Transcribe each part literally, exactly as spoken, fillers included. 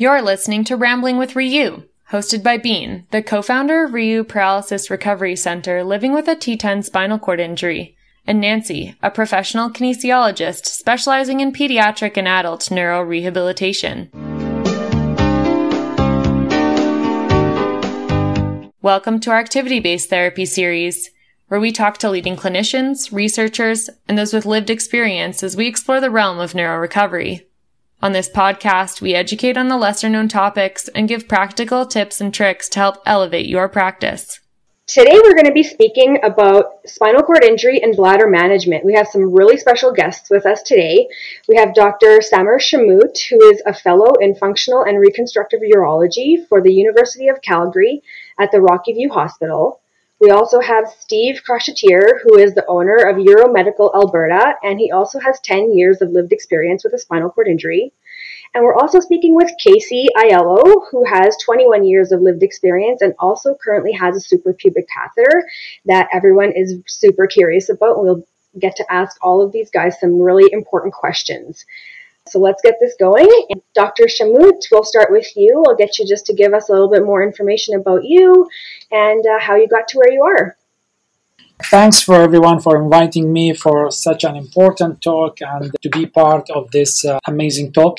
You're listening to Rambling with Ryu, hosted by Bean, the co-founder of Ryu Paralysis Recovery Center living with a T ten spinal cord injury, and Nancy, a professional kinesiologist specializing in pediatric and adult neuro rehabilitation. Welcome to our activity-based therapy series, where we talk to leading clinicians, researchers, and those with lived experience as we explore the realm of neurorecovery. On this podcast, we educate on the lesser-known topics and give practical tips and tricks to help elevate your practice. Today, we're going to be speaking about spinal cord injury and bladder management. We have some really special guests with us today. We have Doctor Samer Shamout, who is a fellow in functional and reconstructive urology for the University of Calgary at the Rocky View Hospital. We also have Steve Crochetière, who is the owner of Uromedical Alberta, and he also has ten years of lived experience with a spinal cord injury. And we're also speaking with Casey Aiello, who has twenty-one years of lived experience and also currently has a suprapubic catheter that everyone is super curious about. And we'll get to ask all of these guys some really important questions. So let's get this going. And Doctor Shamout, we'll start with you. I'll get you just to give us a little bit more information about you and uh, how you got to where you are. Thanks for everyone for inviting me for such an important talk and to be part of this uh, amazing talk.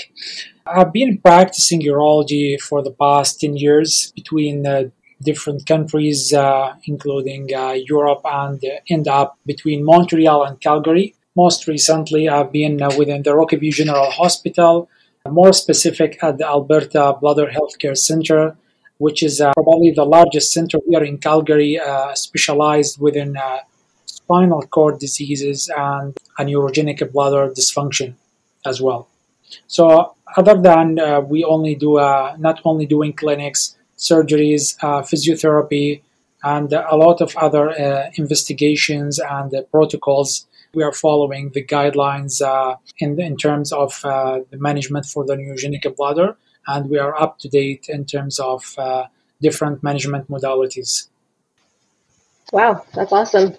I've been practicing urology for the past ten years between uh, different countries, uh, including uh, Europe, and uh, end up between Montreal and Calgary. Most recently, I've been uh, within the Rocky View General Hospital, more specific at the Alberta Bladder Healthcare Center, which is uh, probably the largest center here in Calgary, uh, specialized within uh, spinal cord diseases and urogenic bladder dysfunction as well. So other than uh, we only do, uh, not only doing clinics, surgeries, uh, physiotherapy, and a lot of other uh, investigations and uh, protocols, we are following the guidelines uh, in, in terms of uh, the management for the neurogenic bladder, and we are up to date in terms of uh, different management modalities. Wow, that's awesome.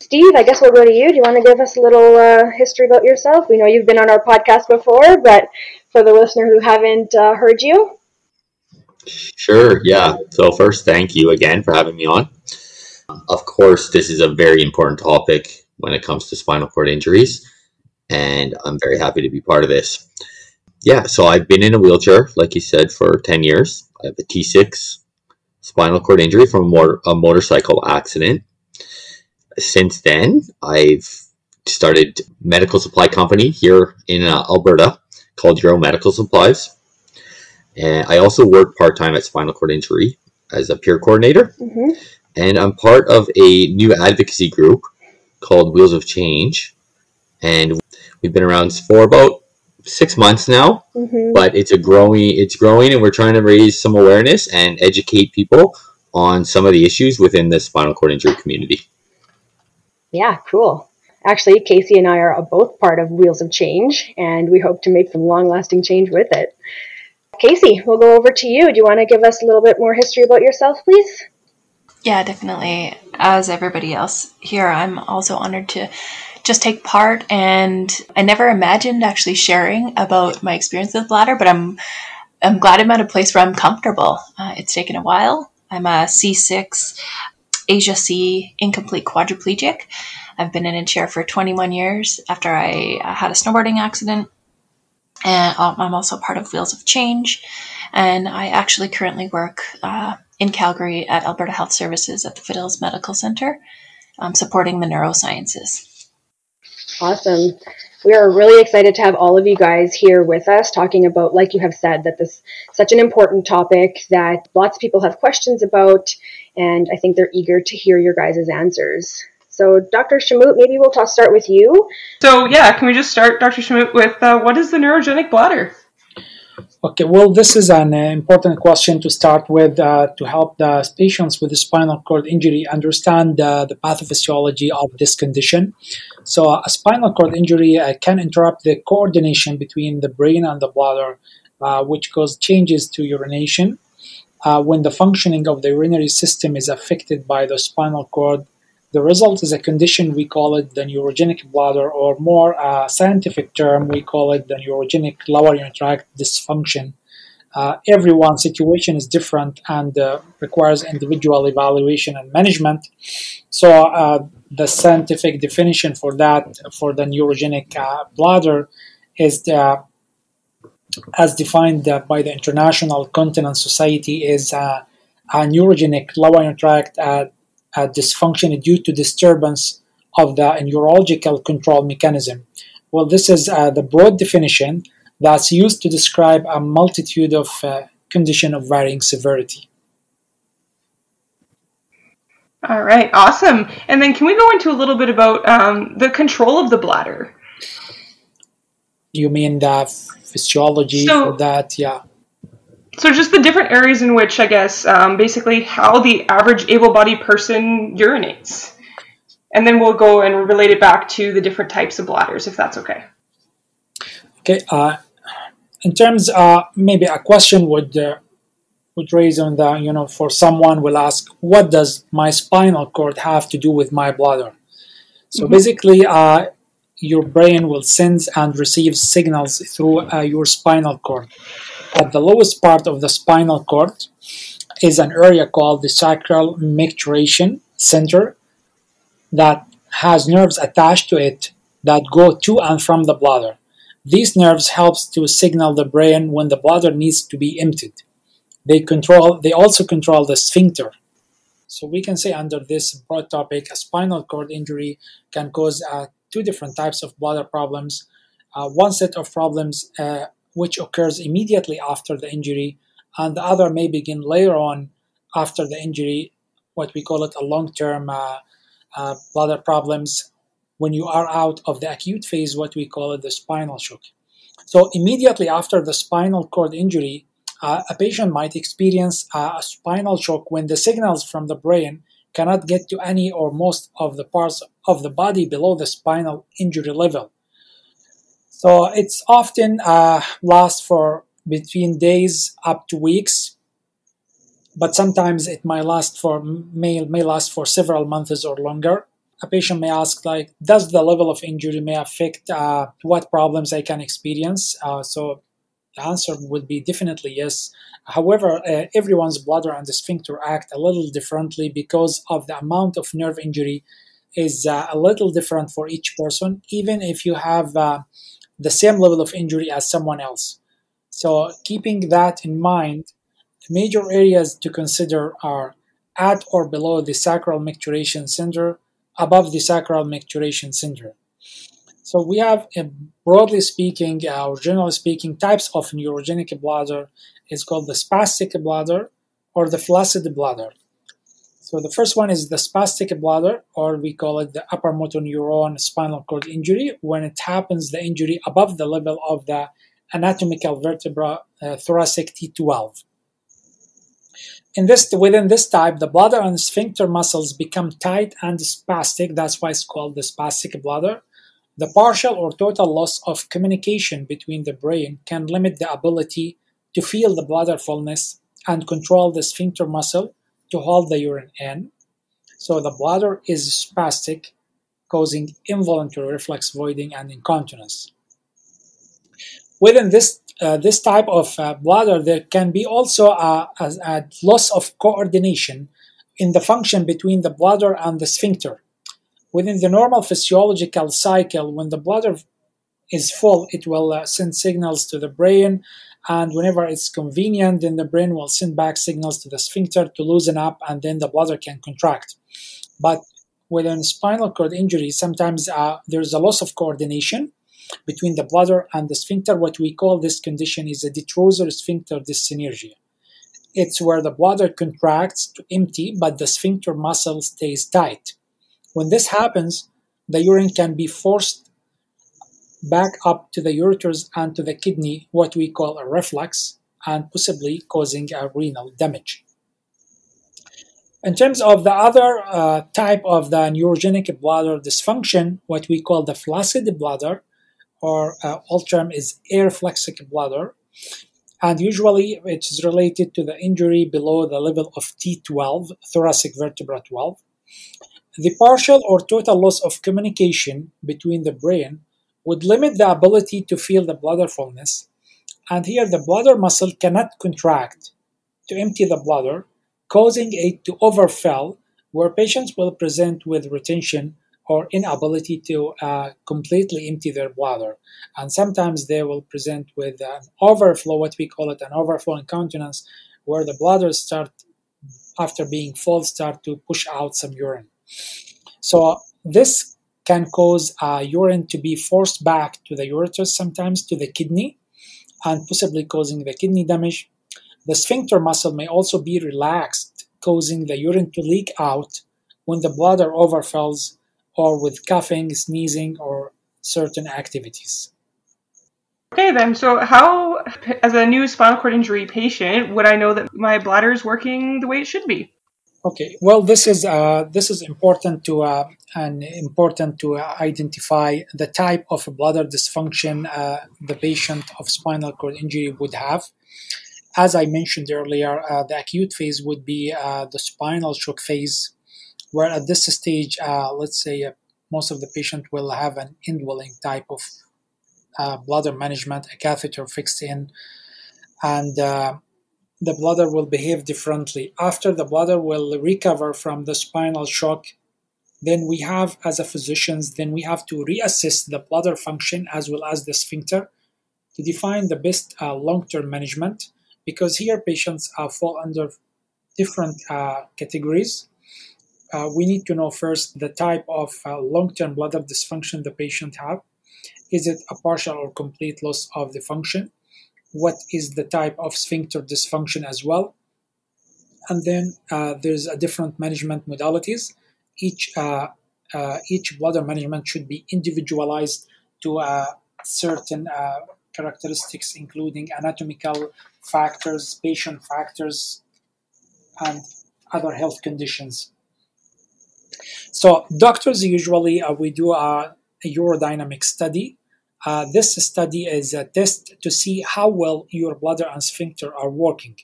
Steve, I guess we'll go to you. Do you want to give us a little uh, history about yourself? We know you've been on our podcast before, but for the listener who haven't uh, heard you. Sure, yeah. So first, thank you again for having me on. Of course, this is a very important topic when it comes to spinal cord injuries, and I'm very happy to be part of this. Yeah, so I've been in a wheelchair, like you said, for ten years. I have a T six spinal cord injury from a, motor- a motorcycle accident. Since then, I've started a medical supply company here in uh, Alberta called Euro Medical Supplies. And I also work part-time at Spinal Cord Injury as a peer coordinator. Mm-hmm. And I'm part of a new advocacy group called Wheels of Change, and we've been around for about six months now. Mm-hmm. But it's a growing, it's growing, and we're trying to raise some awareness and educate people on some of the issues within the spinal cord injury community. Yeah, cool. Actually, Casey and I are both part of Wheels of Change, and we hope to make some long-lasting change with it. Casey, we'll go over to you. Do you want to give us a little bit more history about yourself, please? Yeah, definitely. As everybody else here, I'm also honored to just take part, and I never imagined actually sharing about my experience with bladder, but I'm I'm glad I'm at a place where I'm comfortable. Uh, it's taken a while. I'm a C six, Asia C, incomplete quadriplegic. I've been in a chair for twenty-one years after I had a snowboarding accident, and I'm also part of Wheels of Change, and I actually currently work uh, in Calgary at Alberta Health Services at the Foothills Medical Center, um, supporting the neurosciences. Awesome. We are really excited to have all of you guys here with us talking about, like you have said, that this is such an important topic that lots of people have questions about, and I think they're eager to hear your guys' answers. So Doctor Shamout, maybe we'll t- start with you. So yeah, can we just start, Doctor Shamout, with uh, what is the neurogenic bladder? Okay, well, this is an uh, important question to start with uh, to help the patients with the spinal cord injury understand uh, the pathophysiology of this condition. So uh, a spinal cord injury uh, can interrupt the coordination between the brain and the bladder, uh, which causes changes to urination. Uh, when the functioning of the urinary system is affected by the spinal cord, the result is a condition, we call it the neurogenic bladder, or more uh, scientific term, we call it the neurogenic lower urinary tract dysfunction. Uh, everyone's situation is different and uh, requires individual evaluation and management. So uh, the scientific definition for that, for the neurogenic uh, bladder, is the, as defined by the International Continence Society, is a, a neurogenic lower tract uh, a dysfunction due to disturbance of the neurological control mechanism. Well, this is uh, the broad definition that's used to describe a multitude of uh, conditions of varying severity. All right, awesome. And then can we go into a little bit about um, the control of the bladder? You mean the physiology so, for that, yeah. So just the different areas in which, I guess, um, basically how the average able-bodied person urinates. And then we'll go and relate it back to the different types of bladders, if that's okay. Okay. Uh, in terms, uh, maybe a question would uh, would raise on the, you know, for someone will ask, what does my spinal cord have to do with my bladder? So mm-hmm. basically, uh, your brain will send and receive signals through uh, your spinal cord. At the lowest part of the spinal cord is an area called the sacral micturition center that has nerves attached to it that go to and from the bladder. These nerves helps to signal the brain when the bladder needs to be emptied. They control. They also control the sphincter. So we can say under this broad topic, a spinal cord injury can cause uh, two different types of bladder problems. Uh, one set of problems uh, which occurs immediately after the injury, and the other may begin later on after the injury, what we call it a long-term uh, uh, bladder problems. When you are out of the acute phase, what we call it the spinal shock. So immediately after the spinal cord injury, uh, a patient might experience uh, a spinal shock when the signals from the brain cannot get to any or most of the parts of the body below the spinal injury level. So it's often uh, lasts for between days up to weeks, but sometimes it might last for may, may last for several months or longer. A patient may ask, like, does the level of injury may affect uh, what problems I can experience? Uh, so the answer would be definitely yes. However, uh, everyone's bladder and the sphincter act a little differently because of the amount of nerve injury is uh, a little different for each person, even if you have uh, the same level of injury as someone else. So keeping that in mind, the major areas to consider are at or below the sacral micturition center, above the sacral micturition center. So we have, uh, broadly speaking, uh, or generally speaking, types of neurogenic bladder. It's called the spastic bladder or the flaccid bladder. So the first one is the spastic bladder, or we call it the upper motor neuron spinal cord injury. When it happens, the injury above the level of the anatomical vertebra, uh, thoracic T twelve. In this, within this type, the bladder and sphincter muscles become tight and spastic. That's why it's called the spastic bladder. The partial or total loss of communication between the brain can limit the ability to feel the bladder fullness and control the sphincter muscle to hold the urine in. So the bladder is spastic, causing involuntary reflex voiding and incontinence. Within this Uh, this type of uh, bladder, there can be also a, a, a loss of coordination in the function between the bladder and the sphincter. Within the normal physiological cycle, when the bladder is full, it will uh, send signals to the brain, and whenever it's convenient, then the brain will send back signals to the sphincter to loosen up, and then the bladder can contract. But within spinal cord injury, sometimes uh, there's a loss of coordination between the bladder and the sphincter. What we call this condition is a detrusor sphincter dyssynergia. It's where the bladder contracts to empty, but the sphincter muscle stays tight. When this happens, the urine can be forced back up to the ureters and to the kidney, what we call a reflux, and possibly causing a renal damage. In terms of the other uh, type of the neurogenic bladder dysfunction, what we call the flaccid bladder, or uh, old term is aflacic bladder, and usually it is related to the injury below the level of T twelve, thoracic vertebra twelve. The partial or total loss of communication between the brain would limit the ability to feel the bladder fullness and here the bladder muscle cannot contract to empty the bladder, causing it to overfill, where patients will present with retention or inability to uh, completely empty their bladder. And sometimes they will present with an overflow, what we call it an overflow incontinence, where the bladders start, after being full, start to push out some urine. So this can cause uh, urine to be forced back to the ureters, sometimes to the kidney, and possibly causing the kidney damage. The sphincter muscle may also be relaxed, causing the urine to leak out when the bladder overfills, or with coughing, sneezing, or certain activities. Okay then, so how, as a new spinal cord injury patient, would I know that my bladder is working the way it should be? Okay, well, this is uh, this is important to uh, and important to identify the type of bladder dysfunction uh, the patient of spinal cord injury would have. As I mentioned earlier, uh, the acute phase would be uh, the spinal shock phase, where at this stage, uh, let's say uh, most of the patient will have an indwelling type of uh, bladder management, a catheter fixed in, and uh, the bladder will behave differently. After the bladder will recover from the spinal shock, then we have, as a physicians, then we have to reassess the bladder function as well as the sphincter to define the best uh, long-term management, because here patients uh, fall under different uh, categories. Uh, we need to know first the type of uh, long-term bladder dysfunction the patient have. Is it a partial or complete loss of the function? What is the type of sphincter dysfunction as well? And then uh, there's a different management modalities. Each, uh, uh, each bladder management should be individualized to uh, certain uh, characteristics, including anatomical factors, patient factors, and other health conditions. So doctors usually, uh, we do a, a urodynamic study. Uh, this study is a test to see how well your bladder and sphincter are working.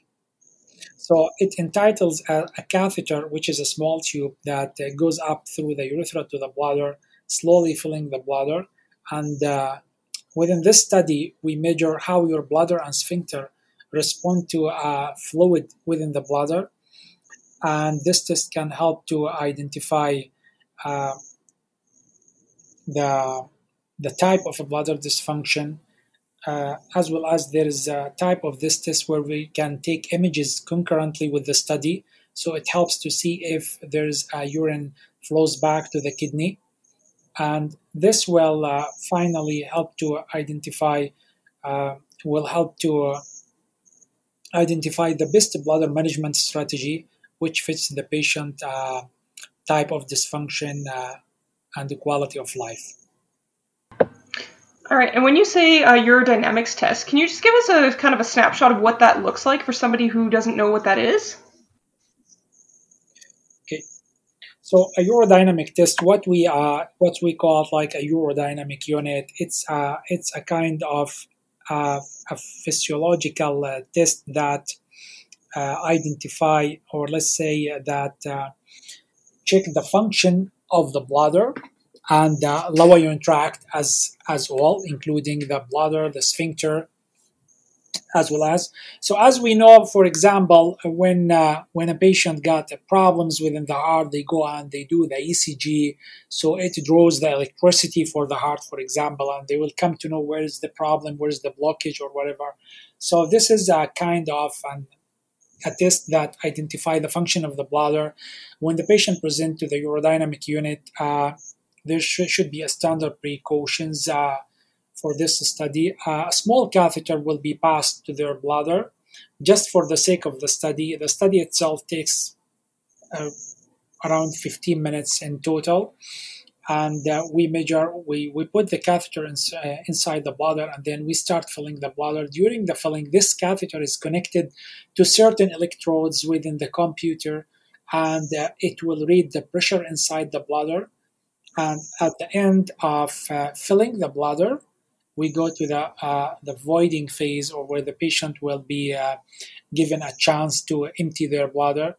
So it entitles a, a catheter, which is a small tube that uh, goes up through the urethra to the bladder, slowly filling the bladder. And uh, within this study, we measure how your bladder and sphincter respond to uh, fluid within the bladder. And this test can help to identify uh, the, the type of a bladder dysfunction, uh, as well as there is a type of this test where we can take images concurrently with the study. So it helps to see if there's uh, urine flows back to the kidney. And this will uh, finally help to identify, uh, will help to uh, identify the best bladder management strategy which fits the patient uh, type of dysfunction uh, and the quality of life. All right, and when you say uh, urodynamics test, can you just give us a kind of a snapshot of what that looks like for somebody who doesn't know what that is? Okay, so a urodynamic test, what we uh, what we call like a urodynamic unit, it's uh, it's a kind of uh, a physiological uh, test that Uh, identify, or let's say uh, that uh, check the function of the bladder and uh, lower urinary tract as as well, including the bladder, the sphincter, as well as. So as we know, for example, when uh, when a patient got uh, problems within the heart, they go and they do the E C G. So it draws the electricity for the heart, for example, and they will come to know where is the problem, where is the blockage, or whatever. So this is a kind of an a test that identify the function of the bladder. When the patient presents to the urodynamic unit, uh, there sh should be a standard precautions uh, for this study. Uh, a small catheter will be passed to their bladder just for the sake of the study. The study itself takes uh, around fifteen minutes in total. And uh, we measure, we, we put the catheter in, uh, inside the bladder, and then we start filling the bladder. During the filling, this catheter is connected to certain electrodes within the computer, and uh, it will read the pressure inside the bladder. And at the end of uh, filling the bladder, we go to the, uh, the voiding phase, or where the patient will be uh, given a chance to empty their bladder.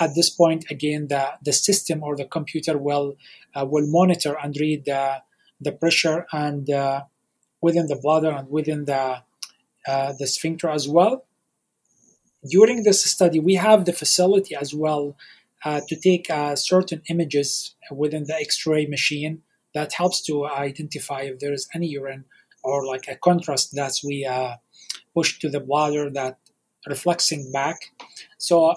At this point, again, the, the system or the computer will uh, will monitor and read the, the pressure and uh, within the bladder and within the uh, the sphincter as well. During this study, we have the facility as well uh, to take uh, certain images within the X-ray machine that helps to identify if there is any urine or like a contrast that we uh, push to the bladder that reflecting back. So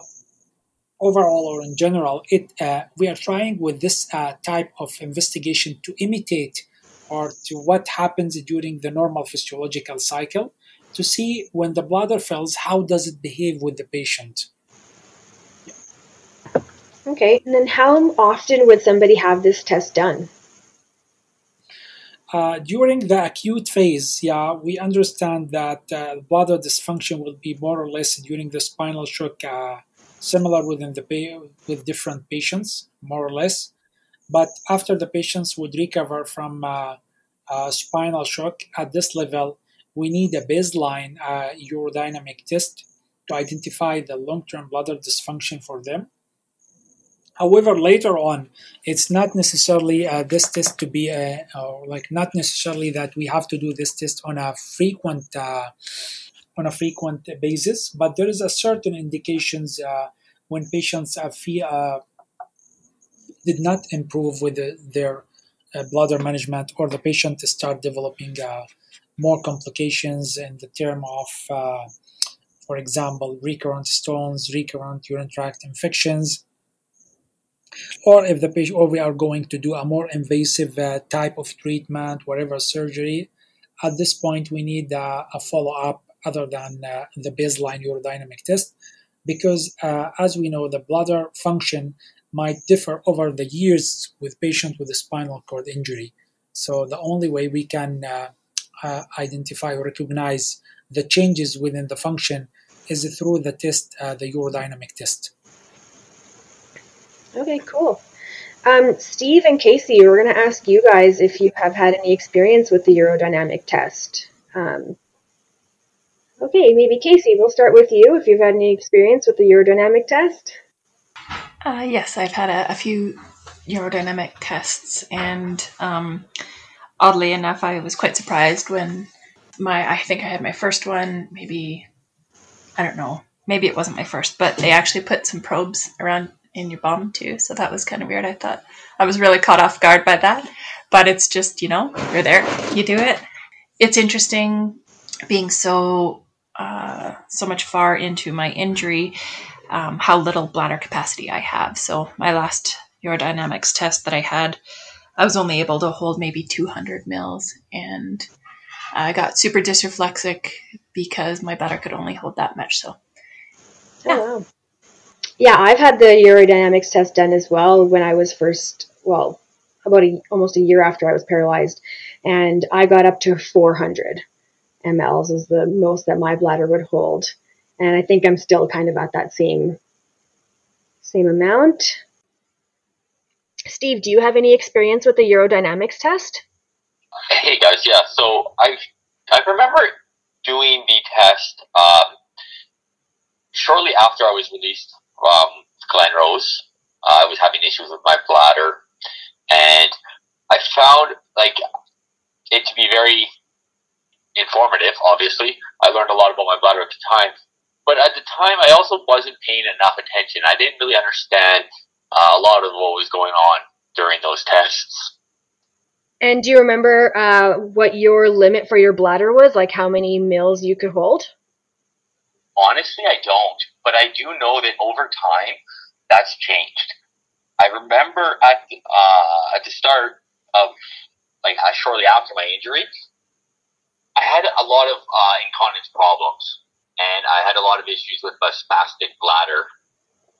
overall, or in general, it uh, we are trying with this uh, type of investigation to imitate or to what happens during the normal physiological cycle to see when the bladder fills, how does it behave with the patient. Yeah. Okay, and then how often would somebody have this test done? Uh, during the acute phase, yeah, we understand that uh, bladder dysfunction will be more or less during the spinal shock, uh, similar within the pa- with different patients, more or less. But after the patients would recover from uh, uh, spinal shock, at this level, we need a baseline uh, urodynamic test to identify the long-term bladder dysfunction for them. However, later on, it's not necessarily uh, this test to be a, or like not necessarily that we have to do this test on a frequent uh, on a frequent basis. But there is a certain indications uh, when patients uh, feel, uh, did not improve with the, their uh, bladder management, or the patient start developing uh, more complications in the term of, uh, for example, recurrent stones, recurrent urinary tract infections. Or if the patient, or we are going to do a more invasive uh, type of treatment, whatever surgery, at this point we need uh, a follow-up other than uh, the baseline urodynamic test, because uh, as we know, the bladder function might differ over the years with patients with a spinal cord injury. So the only way we can uh, uh, identify or recognize the changes within the function is through the test, uh, the urodynamic test. Okay, cool. Um, Steve and Casey, we're going to ask you guys if you have had any experience with the urodynamic test. Um, okay, maybe Casey, we'll start with you if you've had any experience with the urodynamic test. Uh, yes, I've had a, a few urodynamic tests, and um, oddly enough, I was quite surprised when my, I think I had my first one, maybe, I don't know, maybe it wasn't my first, but they actually put some probes around in your bum too, so that was kind of weird. I thought I was really caught off guard by that, but it's just, you know, you're there, you do it. It's interesting being so uh, so much far into my injury, um, how little bladder capacity I have. So my last urodynamics test that I had, I was only able to hold maybe two hundred mils, and I got super dysreflexic because my bladder could only hold that much. So yeah. Oh, wow. Yeah, I've had the urodynamics test done as well when I was first, well, about a, almost a year after I was paralyzed. And I got up to four hundred mils is the most that my bladder would hold. And I think I'm still kind of at that same, same amount. Steve, do you have any experience with the urodynamics test? Hey, guys. Yeah, so I I remember doing the test um, shortly after I was released Um, Glen Rose. Uh, I was having issues with my bladder, and I found like it to be very informative. Obviously, I learned a lot about my bladder at the time, but at the time, I also wasn't paying enough attention. I didn't really understand uh, a lot of what was going on during those tests. And do you remember uh, what your limit for your bladder was? Like how many mils you could hold? Honestly, I don't, but I do know that over time, that's changed. I remember at the, uh, at the start of, like, uh, shortly after my injury, I had a lot of uh, incontinence problems, and I had a lot of issues with a spastic bladder.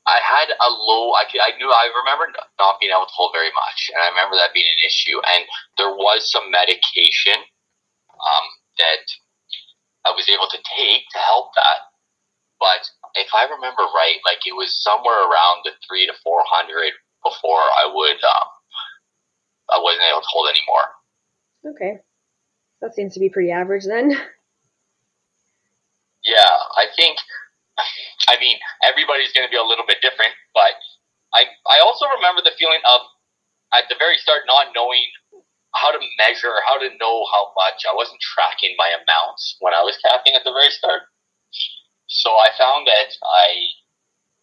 I had a low, I, could, I knew, I remember not being able to hold very much, and I remember that being an issue, and there was some medication um, that I was able to take to help that. But if I remember right, like it was somewhere around the three to four hundred before I would, um, I wasn't able to hold anymore. Okay, that seems to be pretty average then. Yeah, I think. I mean, everybody's going to be a little bit different, but I I also remember the feeling of at the very start not knowing how to measure, how to know how much. I wasn't tracking my amounts when I was tapping at the very start. So I found that I,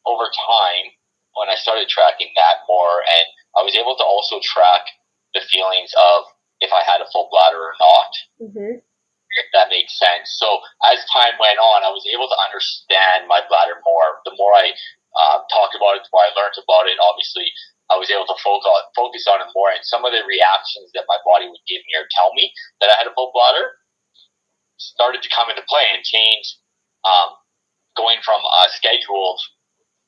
over time, when I started tracking that more, and I was able to also track the feelings of if I had a full bladder or not, mm-hmm. if that makes sense. So as time went on, I was able to understand my bladder more. The more I uh, talked about it, the more I learned about it, obviously, I was able to focus on it more, and some of the reactions that my body would give me or tell me that I had a full bladder started to come into play and change. Um, going from a scheduled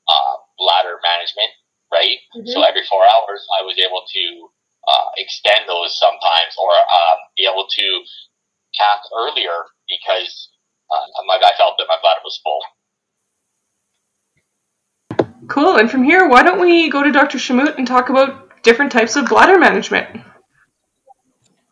uh, bladder management, right? Mm-hmm. So every four hours, I was able to uh, extend those sometimes, or um, be able to tap earlier because uh, my I felt that my bladder was full. Cool. And from here, why don't we go to Doctor Shamout and talk about different types of bladder management?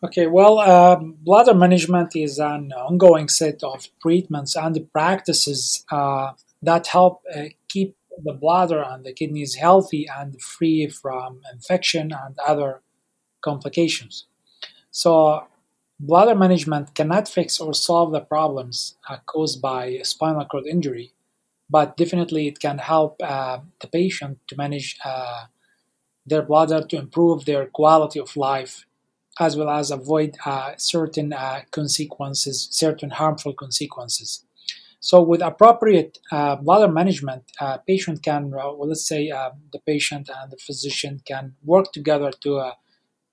Okay, well, uh, bladder management is an ongoing set of treatments and practices uh, that help uh, keep the bladder and the kidneys healthy and free from infection and other complications. So, bladder management cannot fix or solve the problems uh, caused by spinal cord injury, but definitely it can help uh, the patient to manage uh, their bladder to improve their quality of life, as well as avoid uh, certain uh, consequences, certain harmful consequences. So with appropriate uh, bladder management, uh, patient can, uh, well, let's say uh, the patient and the physician can work together to uh,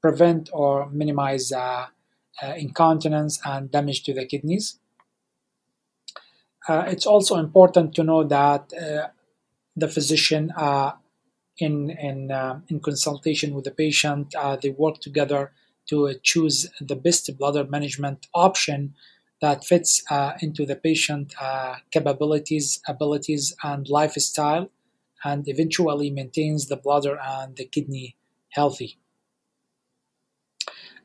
prevent or minimize uh, uh, incontinence and damage to the kidneys. Uh, it's also important to know that uh, the physician, uh, in in uh, in consultation with the patient, uh, they work together to choose the best bladder management option that fits uh, into the patient uh, capabilities, abilities, and lifestyle, and eventually maintains the bladder and the kidney healthy.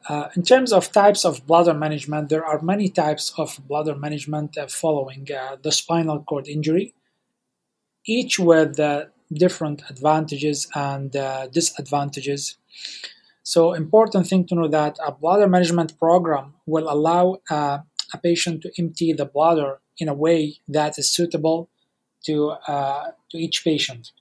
Uh, in terms of types of bladder management, there are many types of bladder management uh, following uh, the spinal cord injury, each with uh, different advantages and uh, disadvantages. So important thing to know that a bladder management program will allow uh, a patient to empty the bladder in a way that is suitable to uh, to each patient.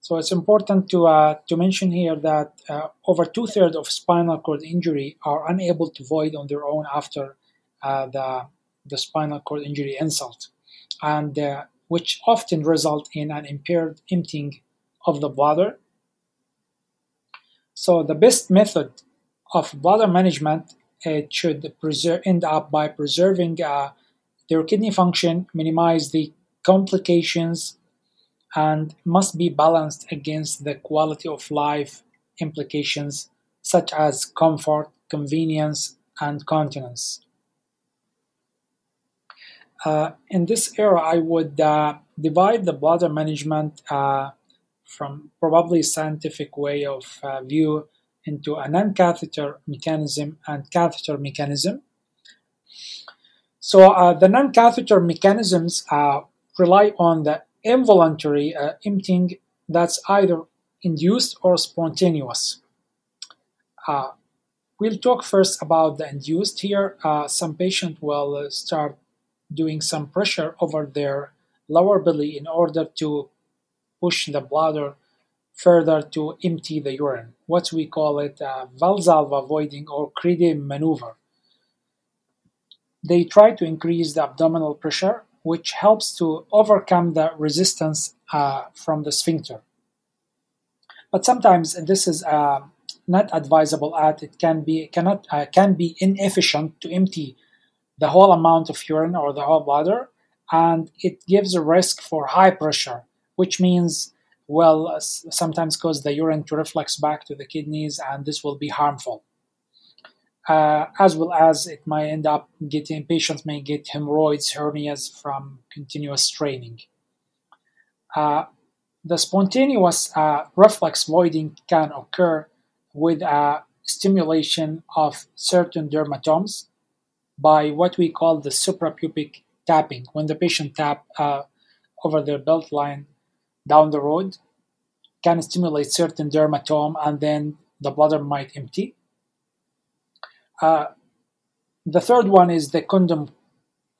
So it's important to uh, to mention here that uh, over two-thirds of spinal cord injury are unable to void on their own after uh, the the spinal cord injury insult, and uh, which often result in an impaired emptying of the bladder. So the best method of bladder management, it should preserve, end up by preserving uh, their kidney function, minimize the complications, and must be balanced against the quality of life implications such as comfort, convenience, and continence. Uh, in this era, I would uh, divide the bladder management uh, from probably scientific way of uh, view into a non-catheter mechanism and catheter mechanism. So uh, the non-catheter mechanisms uh, rely on the involuntary uh, emptying that's either induced or spontaneous. Uh, we'll talk first about the induced here. Uh, some patient will uh, start doing some pressure over their lower belly in order to push the bladder further to empty the urine. What we call it uh, Valsalva voiding or Creedon maneuver. They try to increase the abdominal pressure, which helps to overcome the resistance uh, from the sphincter. But sometimes this is uh, not advisable, at it can be cannot uh, can be inefficient to empty the whole amount of urine or the whole bladder, and it gives a risk for high pressure, which means, well, sometimes cause the urine to reflux back to the kidneys, and this will be harmful. Uh, as well as it might end up getting, patients may get hemorrhoids, hernias from continuous straining. Uh, the spontaneous uh, reflux voiding can occur with a stimulation of certain dermatomes by what we call the suprapubic tapping, when the patient tap uh, over their belt line down the road, can stimulate certain dermatome, and then the bladder might empty. Uh, the third one is the condom,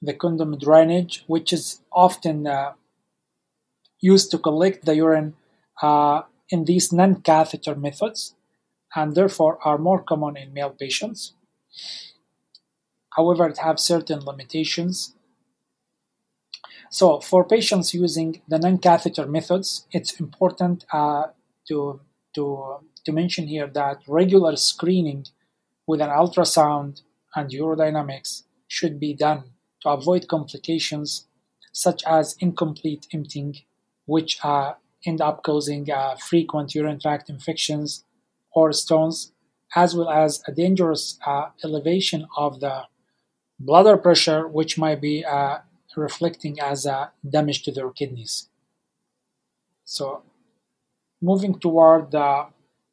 the condom drainage, which is often uh, used to collect the urine uh, in these non-catheter methods, and therefore are more common in male patients. However, it has certain limitations. So for patients using the non-catheter methods, it's important uh, to, to, to mention here that regular screening with an ultrasound and urodynamics should be done to avoid complications such as incomplete emptying, which uh, end up causing uh, frequent urinary tract infections or stones, as well as a dangerous uh, elevation of the bladder pressure, which might be uh, reflecting as a damage to their kidneys. So moving toward the,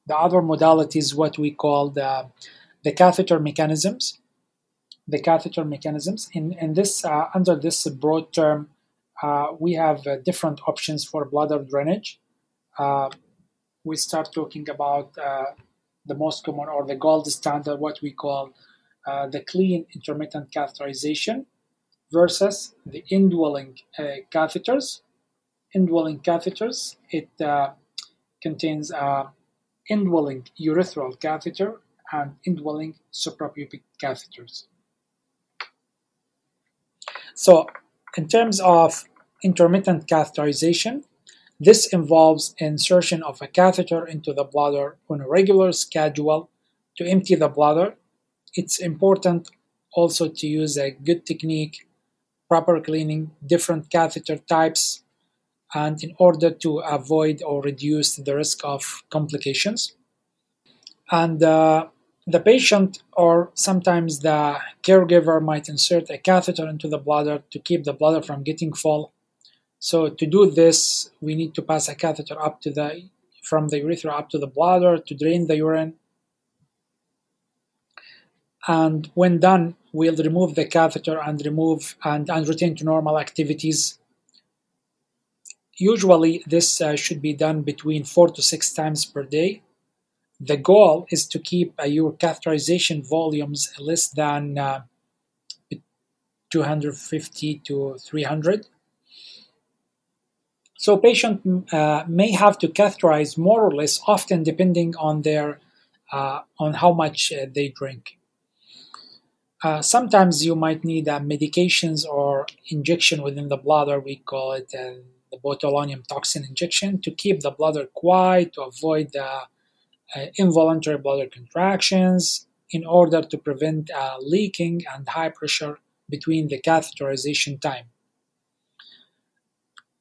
the other modalities, what we call the, the catheter mechanisms. The catheter mechanisms. In, in this, uh, under this broad term, uh, we have uh, different options for bladder drainage. Uh, we start talking about uh, the most common or the gold standard, what we call uh, the clean intermittent catheterization versus the indwelling uh, catheters. Indwelling catheters, it uh, contains an indwelling urethral catheter and indwelling suprapubic catheters. So in terms of intermittent catheterization, this involves insertion of a catheter into the bladder on a regular schedule to empty the bladder. It's important also to use a good technique, proper cleaning, different catheter types, and in order to avoid or reduce the risk of complications. And uh, the patient or sometimes the caregiver might insert a catheter into the bladder to keep the bladder from getting full. So to do this, we need to pass a catheter up to the, from the urethra up to the bladder to drain the urine. And when done, we'll remove the catheter and remove and, and return to normal activities. Usually, this uh, should be done between four to six times per day. The goal is to keep uh, your catheterization volumes less than uh, two hundred fifty to three hundred. So patient uh, may have to catheterize more or less often depending on their uh, on how much uh, they drink. Uh, sometimes you might need uh, medications or injection within the bladder. We call it uh, the botulinum toxin injection to keep the bladder quiet, to avoid the uh, Uh, involuntary bladder contractions in order to prevent uh, leaking and high pressure between the catheterization time.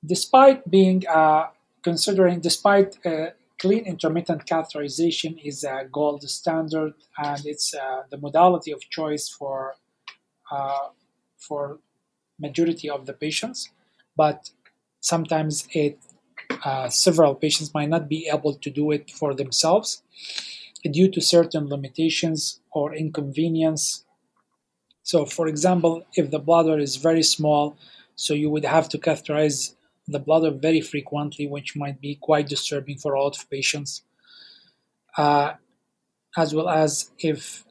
Despite being uh, considering, despite uh, clean intermittent catheterization is a gold standard and it's uh, the modality of choice for uh, for majority of the patients, but sometimes it Uh, several patients might not be able to do it for themselves due to certain limitations or inconvenience. So, for example, if the bladder is very small, so you would have to catheterize the bladder very frequently, which might be quite disturbing for a lot of patients. Uh, as well as if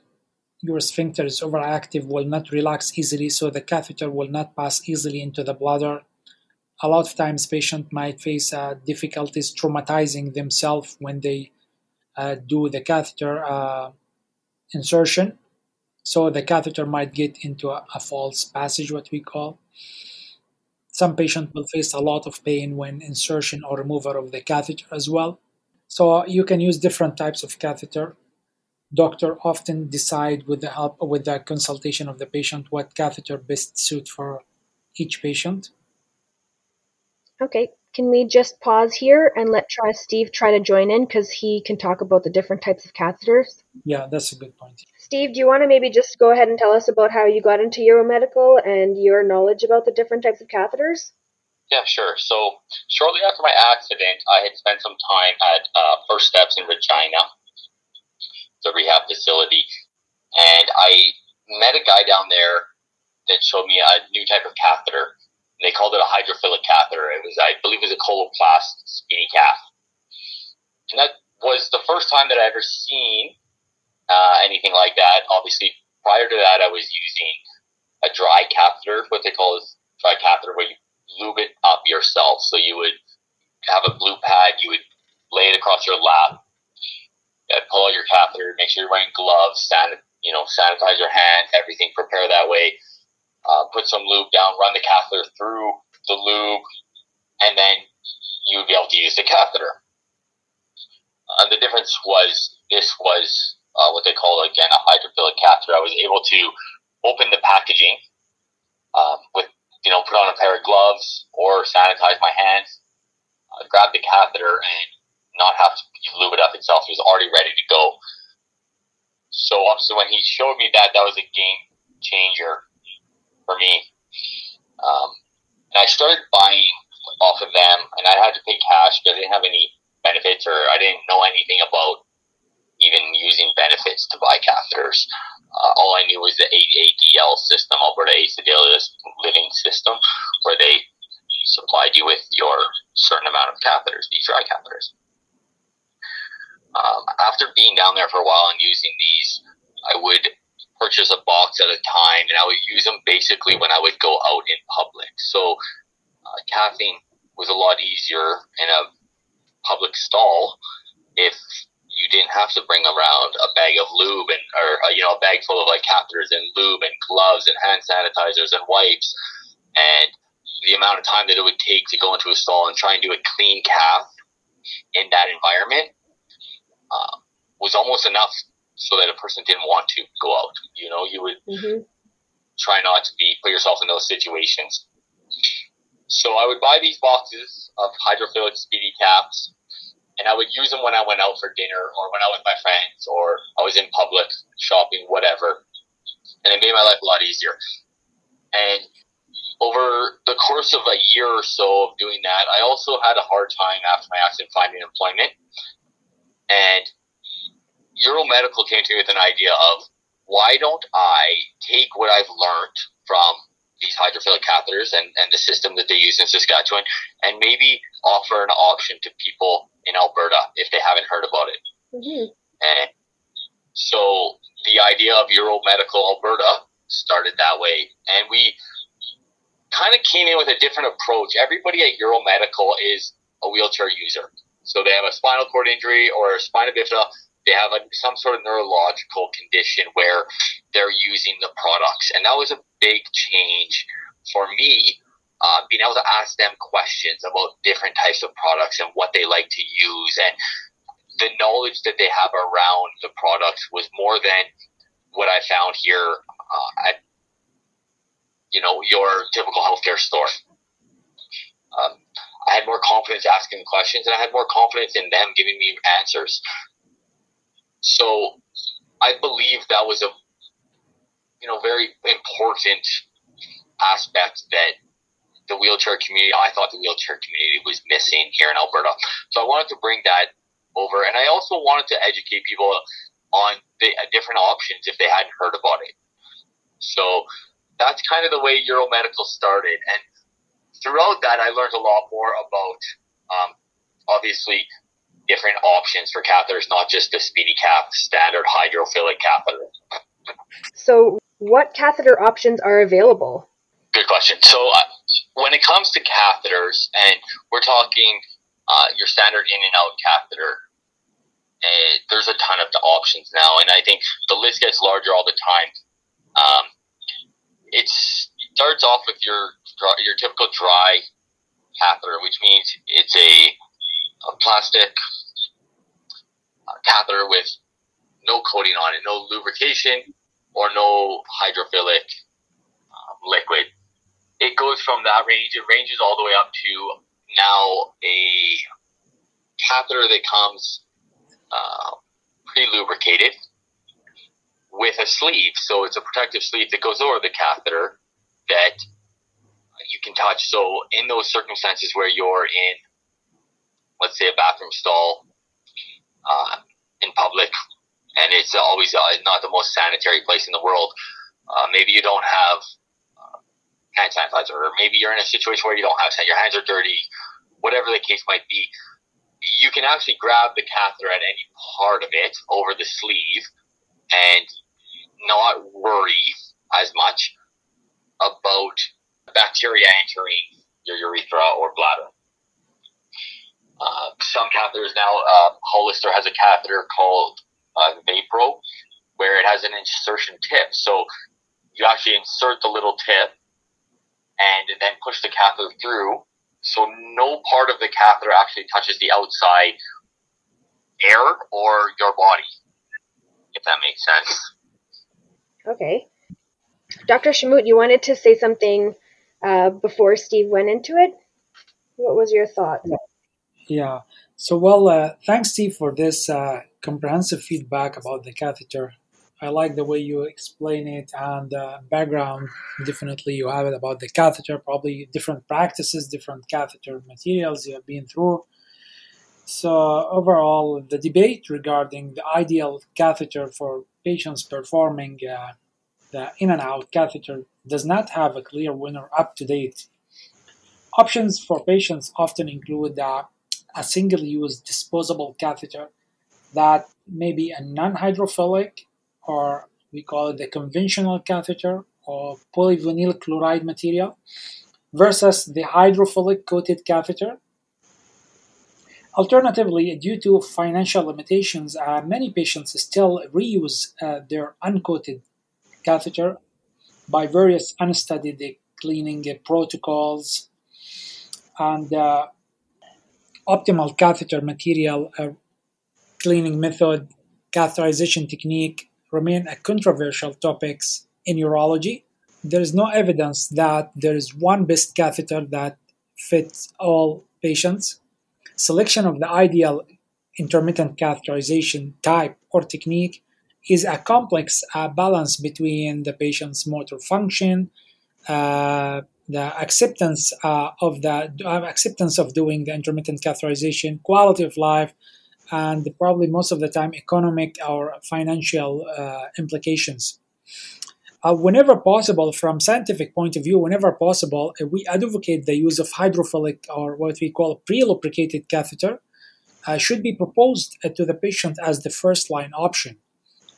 your sphincter is overactive, will not relax easily, so the catheter will not pass easily into the bladder. A lot of times patients might face uh, difficulties traumatizing themselves when they uh, do the catheter uh, insertion. So the catheter might get into a, a false passage, what we call. Some patients will face a lot of pain when insertion or removal of the catheter as well. So you can use different types of catheter. Doctors often decide with the help, with the consultation of the patient, what catheter best suits for each patient. Okay, can we just pause here and let try Steve try to join in because he can talk about the different types of catheters? Yeah, that's a good point. Steve, do you want to maybe just go ahead and tell us about how you got into Uromedical and your knowledge about the different types of catheters? Yeah, sure. So shortly after my accident, I had spent some time at uh, First Steps in Regina, the rehab facility, and I met a guy down there that showed me a new type of catheter. They called it a hydrophilic catheter. It was, I believe, it was a Coloplast speedy cath, and that was the first time that I ever seen uh, anything like that. Obviously, prior to that, I was using a dry catheter, what they call is dry catheter, where you lube it up yourself. So you would have a blue pad, you would lay it across your lap, pull out your catheter, make sure you're wearing gloves, sanit you know, sanitize your hands, everything, prepare that way, uh, put some lube down, run the catheter through the lube, and then you would be able to use the catheter. Uh, the difference was this was uh, what they call, again, a hydrophilic catheter. I was able to open the packaging um, with, you know, put on a pair of gloves or sanitize my hands, uh, grab the catheter, and not have to lube it up itself. He was already ready to go. So obviously when he showed me that, that was a game changer for me. Um, and I started buying off of them, and I had to pay cash because I didn't have any benefits, or I didn't know anything about even using benefits to buy catheters. Uh, all I knew was the A A D L system, Alberta Aid-to-Daily Living System, where they supplied you with your certain amount of catheters, these dry catheters. Um, after being down there for a while and using these, I would purchase a box at a time, and I would use them basically when I would go out in public. So uh, catheting was a lot easier in a public stall if you didn't have to bring around a bag of lube and or you know a bag full of like catheters and lube and gloves and hand sanitizers and wipes, and the amount of time that it would take to go into a stall and try and do a clean cath in that environment Uh, was almost enough so that a person didn't want to go out. You know, you would mm-hmm. try not to be, put yourself in those situations. So I would buy these boxes of hydrophilic speedy caps, and I would use them when I went out for dinner or when I was with my friends or I was in public shopping, whatever. And it made my life a lot easier. And over the course of a year or so of doing that, I also had a hard time after my accident finding employment. And Uromedical came to me with an idea of, why don't I take what I've learned from these hydrophilic catheters and, and the system that they use in Saskatchewan and maybe offer an option to people in Alberta if they haven't heard about it. Mm-hmm. And so the idea of Uromedical Alberta started that way. And we kind of came in with a different approach. Everybody at Uromedical is a wheelchair user. So they have a spinal cord injury or a spina bifida. They have a, some sort of neurological condition where they're using the products. And that was a big change for me, uh, being able to ask them questions about different types of products and what they like to use. And the knowledge that they have around the products was more than what I found here uh, at, you know, your typical healthcare store. Um, I had more confidence asking them questions, and I had more confidence in them giving me answers. So I believe that was a, you know, very important aspect that the wheelchair community, I thought the wheelchair community was missing here in Alberta. So I wanted to bring that over. And I also wanted to educate people on the different options if they hadn't heard about it. So that's kind of the way Uromedical started. And throughout that, I learned a lot more about, um, obviously, different options for catheters, not just the speedy cath, standard hydrophilic catheter. So what catheter options are available? Good question. So uh, when it comes to catheters, and we're talking uh, your standard in and out catheter, uh, there's a ton of the options now, and I think the list gets larger all the time. Um, it's, it starts off with your your typical dry catheter, which means it's a, a plastic uh, catheter with no coating on it, no lubrication or no hydrophilic um, liquid. It goes from that range, it ranges all the way up to now a catheter that comes uh, pre-lubricated with a sleeve. So it's a protective sleeve that goes over the catheter that you can touch. So in those circumstances where you're in, let's say, a bathroom stall uh, in public, and it's always uh, not the most sanitary place in the world, uh, maybe you don't have uh, hand sanitizer, or maybe you're in a situation where you don't have sanitizer, your hands are dirty, whatever the case might be, you can actually grab the catheter at any part of it over the sleeve and not worry as much about bacteria entering your urethra or bladder. Uh, some catheters now, uh, Hollister has a catheter called uh, Vapro, where it has an insertion tip. So you actually insert the little tip and then push the catheter through. So no part of the catheter actually touches the outside air or your body, if that makes sense. Okay. Doctor Shamout, you wanted to say something uh, before Steve went into it? What was your thought? Yeah. So, well, uh, thanks, Steve, for this uh, comprehensive feedback about the catheter. I like the way you explain it, and uh, background, definitely, you have it about the catheter, probably different practices, different catheter materials you have been through. So overall, the debate regarding the ideal catheter for patients performing uh, the in-and-out catheter does not have a clear winner up to date. Options for patients often include uh, a single-use disposable catheter that may be a non-hydrophilic, or we call it the conventional catheter, or polyvinyl chloride material, versus the hydrophilic coated catheter. Alternatively, due to financial limitations, uh, many patients still reuse uh, their uncoated catheter by various unstudied cleaning protocols. And uh, optimal catheter material, uh, cleaning method, catheterization technique remain a controversial topics in urology. There is no evidence that there is one best catheter that fits all patients. Selection of the ideal intermittent catheterization type or technique is a complex uh, balance between the patient's motor function, uh, the acceptance uh, of the uh, acceptance of doing the intermittent catheterization, quality of life, and probably most of the time economic or financial uh, implications. Uh, whenever possible, from scientific point of view, whenever possible, we advocate the use of hydrophilic, or what we call pre-lubricated catheter, uh, should be proposed to the patient as the first-line option,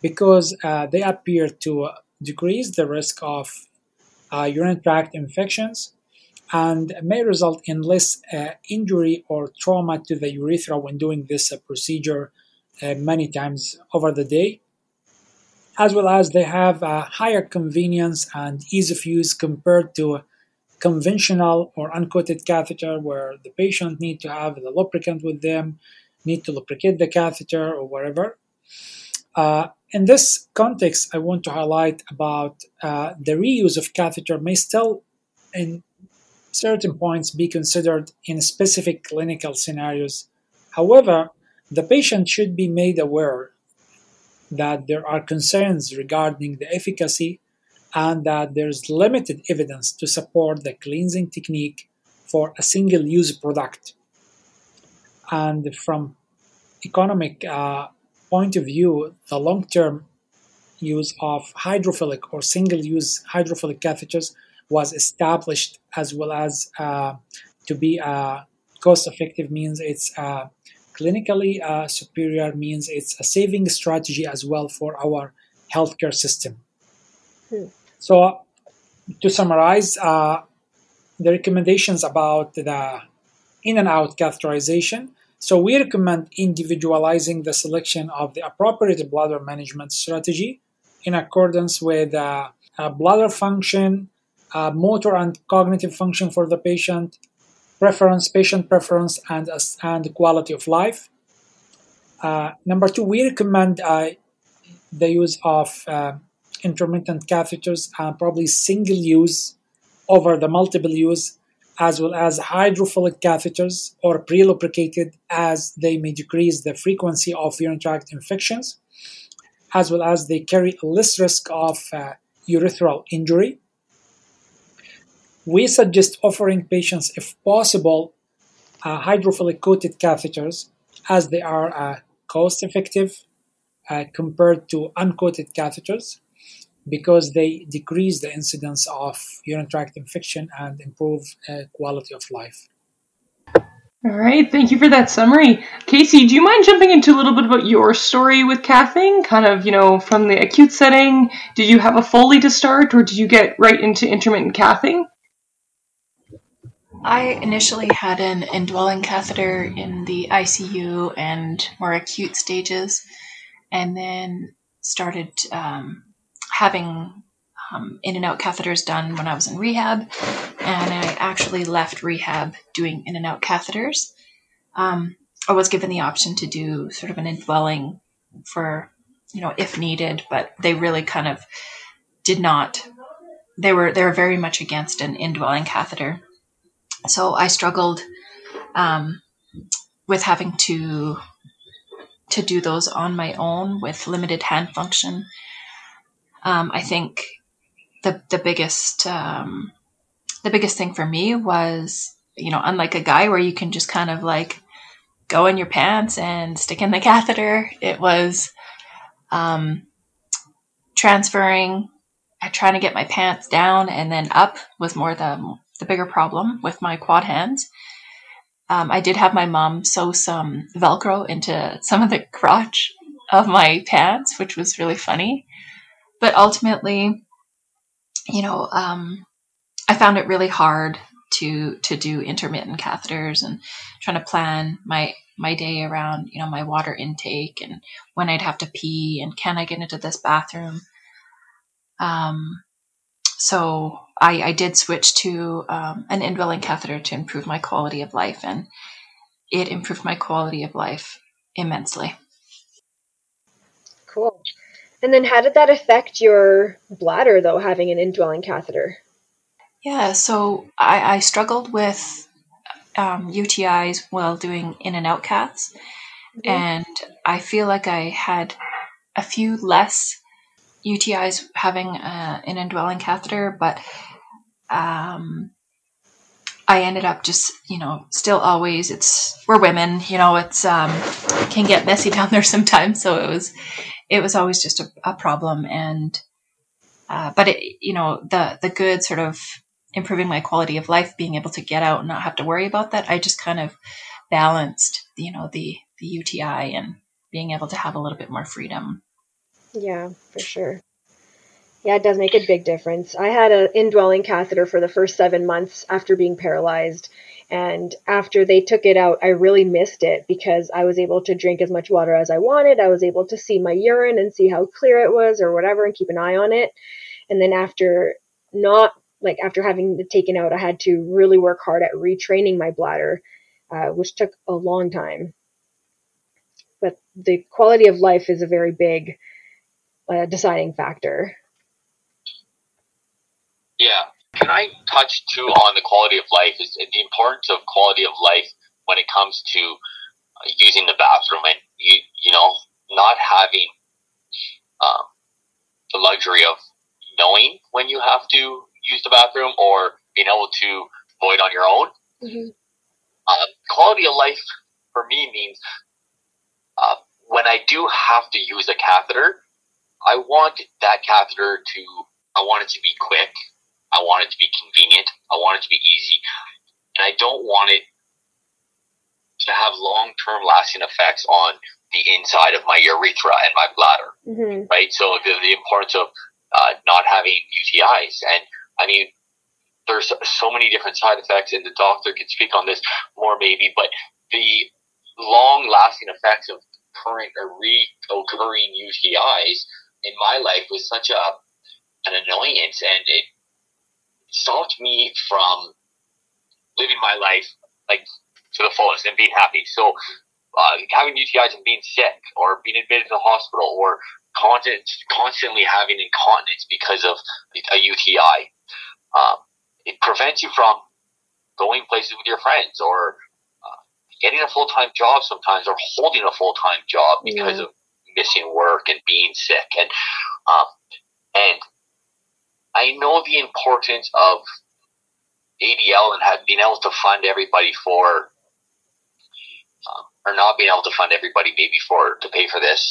because uh, they appear to decrease the risk of uh, urinary tract infections and may result in less uh, injury or trauma to the urethra when doing this uh, procedure uh, many times over the day, as well as they have a higher convenience and ease of use compared to conventional or uncoated catheter, where the patient need to have the lubricant with them, need to lubricate the catheter or whatever. Uh, in this context, I want to highlight about uh, the reuse of catheter may still, in certain points, be considered in specific clinical scenarios. However, the patient should be made aware that there are concerns regarding the efficacy and that there is limited evidence to support the cleansing technique for a single-use product. And from economic uh, point of view, the long-term use of hydrophilic or single-use hydrophilic catheters was established, as well as uh, to be a cost-effective means. It's uh, clinically uh, superior means. It's a saving strategy as well for our healthcare system. Hmm. So to summarize, uh, the recommendations about the in and out catheterization. So we recommend individualizing the selection of the appropriate bladder management strategy in accordance with uh, uh, bladder function, uh, motor and cognitive function for the patient, preference, patient preference, and, uh, and quality of life. Uh, number two, we recommend uh, the use of uh, intermittent catheters, uh, probably single use over the multiple use, as well as hydrophilic catheters or pre-lubricated, as they may decrease the frequency of urinary tract infections, as well as they carry less risk of uh, urethral injury. We suggest offering patients, if possible, uh, hydrophilic coated catheters, as they are uh, cost-effective uh, compared to uncoated catheters, because they decrease the incidence of urinary tract infection and improve uh, quality of life. All right, thank you for that summary. Casey, do you mind jumping into a little bit about your story with cathing? Kind of, you know, from the acute setting, did you have a Foley to start, or did you get right into intermittent cathing? I initially had an indwelling catheter in the I C U and more acute stages, and then started um, having Um, in and out catheters done when I was in rehab, and I actually left rehab doing in and out catheters. Um, I was given the option to do sort of an indwelling for, you know, if needed, but they really kind of did not. They were they were very much against an indwelling catheter, so I struggled um, with having to to do those on my own with limited hand function. Um, I think. The, the biggest um, the biggest thing for me was, you know, unlike a guy where you can just kind of like go in your pants and stick in the catheter, it was um, transferring, trying to get my pants down and then up was more the, the bigger problem with my quad hands. Um, I did have my mom sew some Velcro into some of the crotch of my pants, which was really funny. But ultimately, you know, um, I found it really hard to to do intermittent catheters and trying to plan my my day around, you know, my water intake and when I'd have to pee and can I get into this bathroom. Um, so I, I did switch to um, an indwelling catheter to improve my quality of life, and it improved my quality of life immensely. Cool. And then how did that affect your bladder, though, having an indwelling catheter? Yeah, so I, I struggled with um, U T Is while doing in and out caths. Mm-hmm. And I feel like I had a few less U T Is having uh, an indwelling catheter, but um, I ended up just, you know, still always, it's, we're women, you know, it's, um, can get messy down there sometimes. So it was... It was always just a, a problem, and uh, but it, you know, the the good sort of improving my quality of life, being able to get out and not have to worry about that. I just kind of balanced, you know, the the U T I and being able to have a little bit more freedom. Yeah, for sure. Yeah, it does make a big difference. I had an indwelling catheter for the first seven months after being paralyzed. And after they took it out, I really missed it because I was able to drink as much water as I wanted. I was able to see my urine and see how clear it was or whatever and keep an eye on it. And then after not like after having it taken out, I had to really work hard at retraining my bladder, uh, which took a long time. But the quality of life is a very big uh, deciding factor. Yeah. Can I touch, too, on the quality of life, is the importance of quality of life when it comes to uh, using the bathroom and, you, you know, not having um, the luxury of knowing when you have to use the bathroom or being able to void on your own. Mm-hmm. Uh, quality of life for me means uh, when I do have to use a catheter, I want that catheter to, I want it to be quick. I want it to be convenient. I want it to be easy. And I don't want it to have long-term lasting effects on the inside of my urethra and my bladder, mm-hmm. right? So the, the importance of uh, not having U T Is. And, I mean, there's so many different side effects, and the doctor can speak on this more maybe, but the long-lasting effects of current or recurring U T Is in my life was such a an annoyance, and it stopped me from living my life like to the fullest and being happy. So uh, having U T Is and being sick or being admitted to the hospital or constant, constantly having incontinence because of a U T I, um, it prevents you from going places with your friends or uh, getting a full-time job sometimes or holding a full-time job because yeah. of missing work and being sick. And um, and I know the importance of A D L and have, being able to fund everybody for, um, or not being able to fund everybody maybe for, to pay for this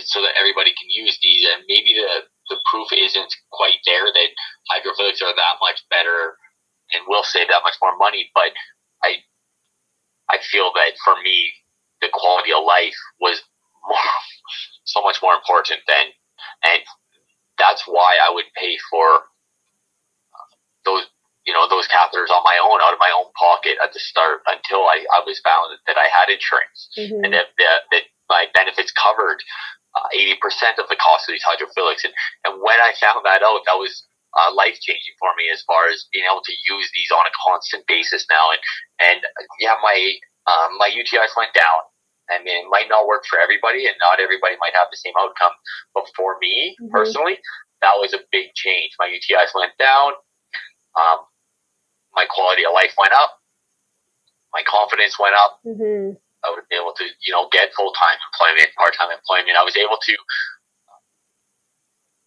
so that everybody can use these. And maybe the, the proof isn't quite there that hydrophilics are that much better and will save that much more money. But I I feel that for me, the quality of life was more, so much more important than, and that's why I would pay for those, you know, those catheters on my own, out of my own pocket at the start, until I, I was found that I had insurance, mm-hmm. and that, that, that my benefits covered uh, eighty percent of the cost of these hydrophilics. And, and when I found that out, that was uh, life-changing for me as far as being able to use these on a constant basis now. And, and yeah, my, um, my U T Is went down. I mean, it might not work for everybody, and not everybody might have the same outcome. But for me, mm-hmm. personally, that was a big change. My U T Is went down. Um, my quality of life went up. My confidence went up. Mm-hmm. I was able to, you know, get full-time employment, part-time employment. I was able to,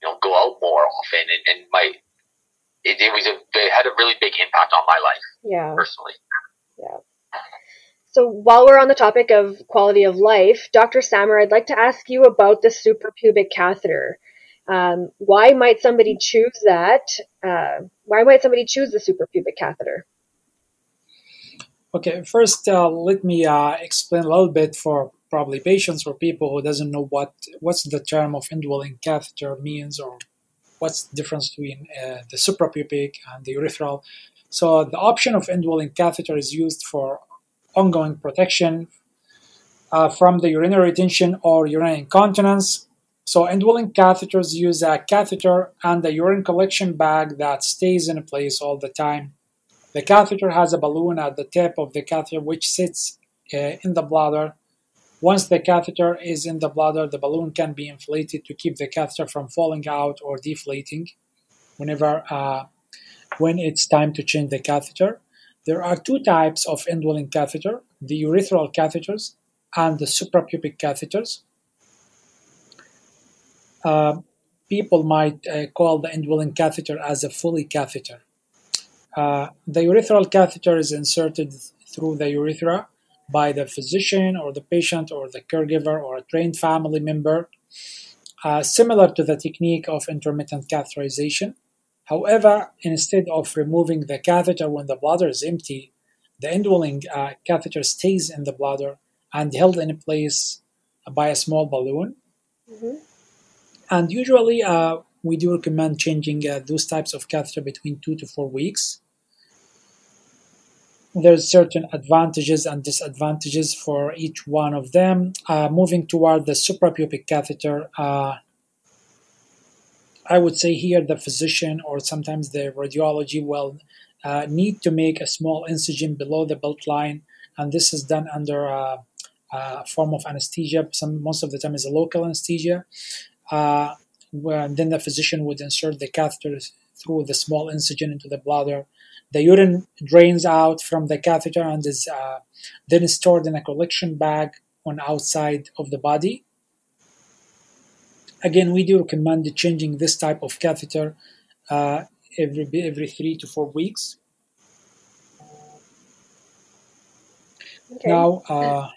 you know, go out more often. And, and my, it, it was a, it had a really big impact on my life. Yeah. Personally. Yeah. So while we're on the topic of quality of life, Doctor Samer, I'd like to ask you about the suprapubic catheter. Um, why might somebody choose that? Uh, why might somebody choose the suprapubic catheter? Okay, first uh, let me uh, explain a little bit for probably patients or people who doesn't know what what's the term of indwelling catheter means, or what's the difference between uh, the suprapubic and the urethral. So the option of indwelling catheter is used for ongoing protection uh, from the urinary retention or urinary incontinence. So indwelling catheters use a catheter and a urine collection bag that stays in place all the time. The catheter has a balloon at the tip of the catheter which sits uh, in the bladder. Once the catheter is in the bladder, the balloon can be inflated to keep the catheter from falling out or deflating whenever uh, when it's time to change the catheter. There are two types of indwelling catheter, the urethral catheters and the suprapubic catheters. Uh, people might uh, call the indwelling catheter as a Foley catheter. Uh, the urethral catheter is inserted through the urethra by the physician or the patient or the caregiver or a trained family member, uh, similar to the technique of intermittent catheterization. However, instead of removing the catheter when the bladder is empty, the indwelling uh, catheter stays in the bladder and held in place by a small balloon. Mm-hmm. And usually uh, we do recommend changing uh, those types of catheter between two to four weeks. There's certain advantages and disadvantages for each one of them. Uh, moving toward the suprapubic catheter, uh, I would say here the physician or sometimes the radiology will uh, need to make a small incision below the belt line, and this is done under a, a form of anesthesia. Some, most of the time is a local anesthesia. Uh, and then the physician would insert the catheter through the small incision into the bladder. The urine drains out from the catheter and is uh, then stored in a collection bag on outside of the body. Again, we do recommend changing this type of catheter uh, every every three to four weeks. Okay. Now, uh,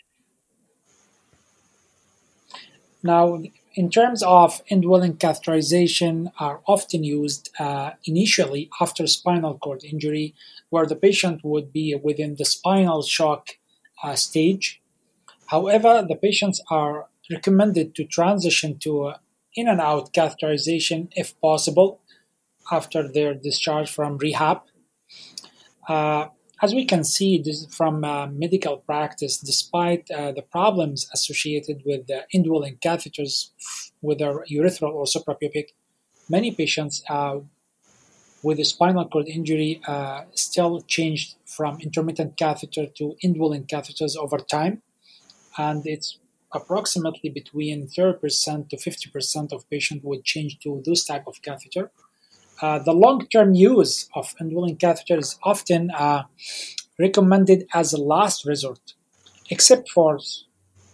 now, in terms of indwelling catheterization, are often used uh, initially after spinal cord injury, where the patient would be within the spinal shock uh, stage. However, the patients are recommended to transition to uh, in and out catheterization if possible after their discharge from rehab. Uh, as we can see this from uh, medical practice, despite uh, the problems associated with uh, indwelling catheters, whether urethral or suprapubic, many patients uh, with a spinal cord injury uh, still changed from intermittent catheter to indwelling catheters over time, and it's approximately between thirty percent to fifty percent of patients would change to those type of catheter. Uh, the long-term use of indwelling catheter is often uh, recommended as a last resort, except for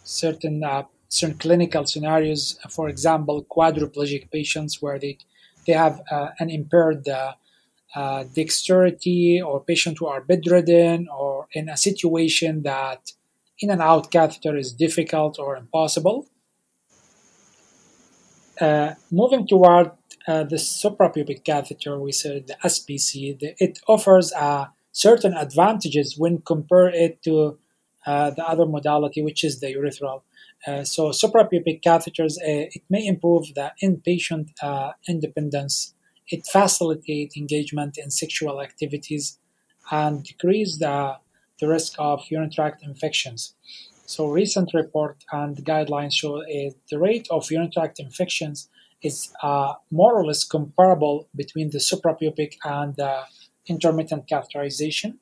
certain uh, certain clinical scenarios. For example, quadriplegic patients where they they have uh, an impaired uh, uh, dexterity, or patients who are bedridden, or in a situation that in and out catheter is difficult or impossible. Uh, moving toward uh, the suprapubic catheter, we said the S P C, the, it offers uh, certain advantages when compared it to uh, the other modality, which is the urethral. Uh, so suprapubic catheters, uh, it may improve the inpatient uh, independence. It facilitates engagement in sexual activities and decrease the, the risk of urinary tract infections. So recent report and guidelines show uh, the rate of urinary tract infections is uh, more or less comparable between the suprapubic and uh, intermittent catheterization.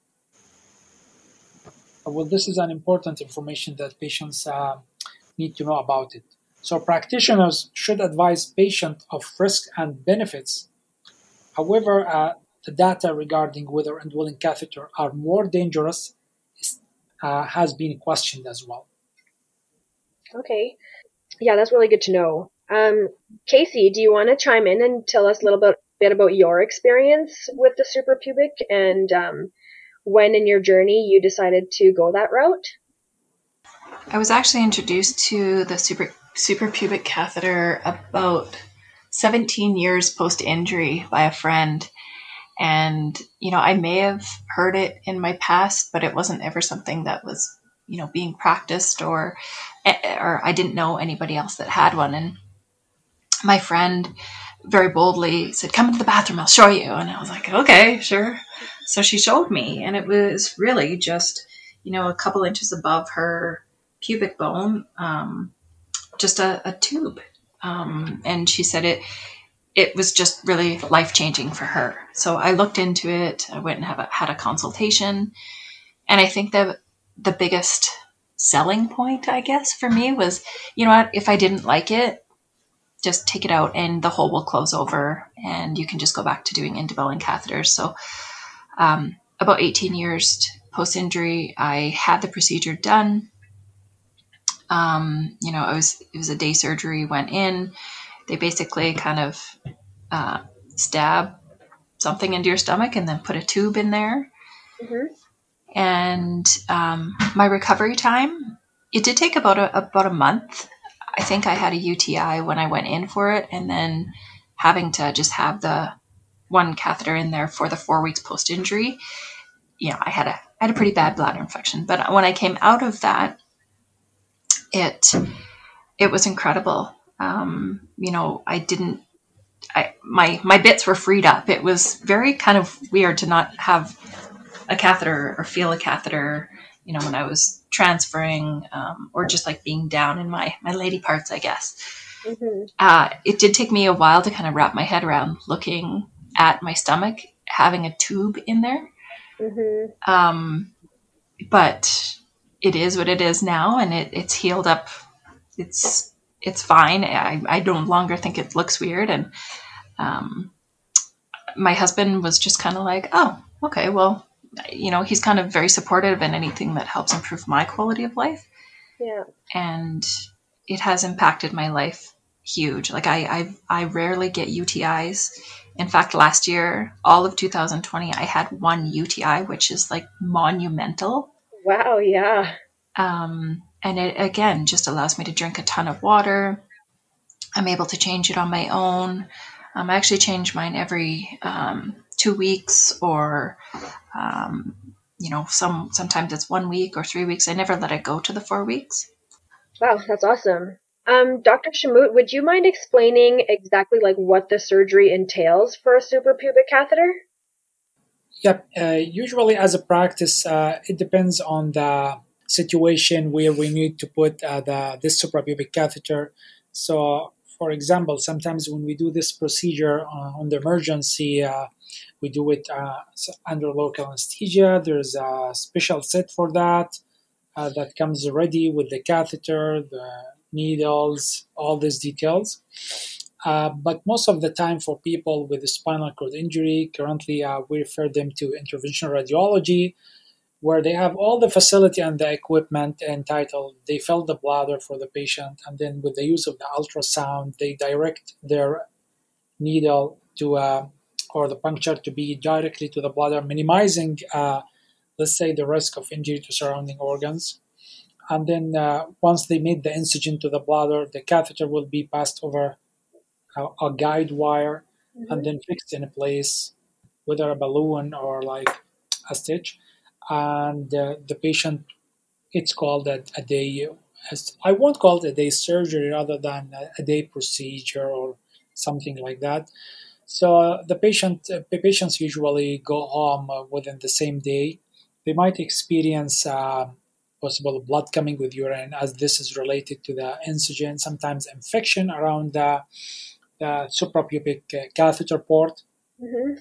Well, this is an important information that patients uh, need to know about it. So practitioners should advise patients of risk and benefits. However, uh, the data regarding whether indwelling catheters are more dangerous is, uh, has been questioned as well. Okay. Yeah, that's really good to know. Um, Casey, do you want to chime in and tell us a little bit, bit about your experience with the suprapubic and um, when in your journey you decided to go that route? I was actually introduced to the super, suprapubic catheter about seventeen years post-injury by a friend. And, you know, I may have heard it in my past, but it wasn't ever something that was, you know, being practiced or, or I didn't know anybody else that had one. And my friend very boldly said, come into the bathroom, I'll show you. And I was like, okay, sure. So she showed me, and it was really just, you know, a couple inches above her pubic bone, um, just a, a tube. Um, and she said it, it was just really life-changing for her. So I looked into it, I went and have a, had a consultation. And I think that the biggest selling point, I guess, for me was, you know what, if I didn't like it, just take it out and the hole will close over and you can just go back to doing indwelling catheters. So um, about eighteen years post-injury, I had the procedure done. Um, you know, I was, it was a day surgery, went in, they basically kind of uh, stab something into your stomach and then put a tube in there. Mm-hmm. And um, my recovery time, it did take about a, about a month. I think I had a U T I when I went in for it, and then having to just have the one catheter in there for the four weeks post-injury. You know, I had a, I had a pretty bad bladder infection, but when I came out of that, it, it was incredible. Um, you know, I didn't, I, my, my bits were freed up. It was very kind of weird to not have a catheter or feel a catheter, you know, when I was transferring, um, or just like being down in my, my lady parts, I guess. Mm-hmm. Uh, it did take me a while to kind of wrap my head around looking at my stomach, having a tube in there. Mm-hmm. Um, but it is what it is now, and it, it's healed up. It's, it's fine. I, I no longer think it looks weird. And, um, my husband was just kind of like, oh, okay, well, you know, he's kind of very supportive in anything that helps improve my quality of life. Yeah. And it has impacted my life huge. Like I, I, I rarely get U T Is. In fact, last year, all of two thousand twenty, I had one U T I, which is like monumental. Wow. Yeah. Um, and it, again, just allows me to drink a ton of water. I'm able to change it on my own. Um, I actually change mine every, um, two weeks or, um, you know, some, sometimes it's one week or three weeks. I never let it go to the four weeks. Wow, that's awesome. Um, Doctor Shamout, would you mind explaining exactly like what the surgery entails for a suprapubic catheter? Yep. Uh, usually as a practice, uh, it depends on the situation where we need to put uh, the this suprapubic catheter. So for example, sometimes when we do this procedure uh, on the emergency, uh, we do it uh, under local anesthesia. There's a special set for that uh, that comes ready with the catheter, the needles, all these details. Uh, but most of the time for people with a spinal cord injury, currently uh, we refer them to interventional radiology, where they have all the facility and the equipment entitled, they fill the bladder for the patient, and then with the use of the ultrasound, they direct their needle to uh, or the puncture to be directly to the bladder, minimizing, uh, let's say, the risk of injury to surrounding organs. And then uh, once they made the incision to the bladder, the catheter will be passed over a, a guide wire, mm-hmm. and then fixed in place, whether a balloon or like a stitch. And uh, the patient it's called a, a day, I won't call it a day surgery rather than a day procedure or something like that. So the patient, patients usually go home within the same day. They might experience uh, possible blood coming with urine, as this is related to the incision, sometimes infection around the, the suprapubic catheter port. Mm-hmm.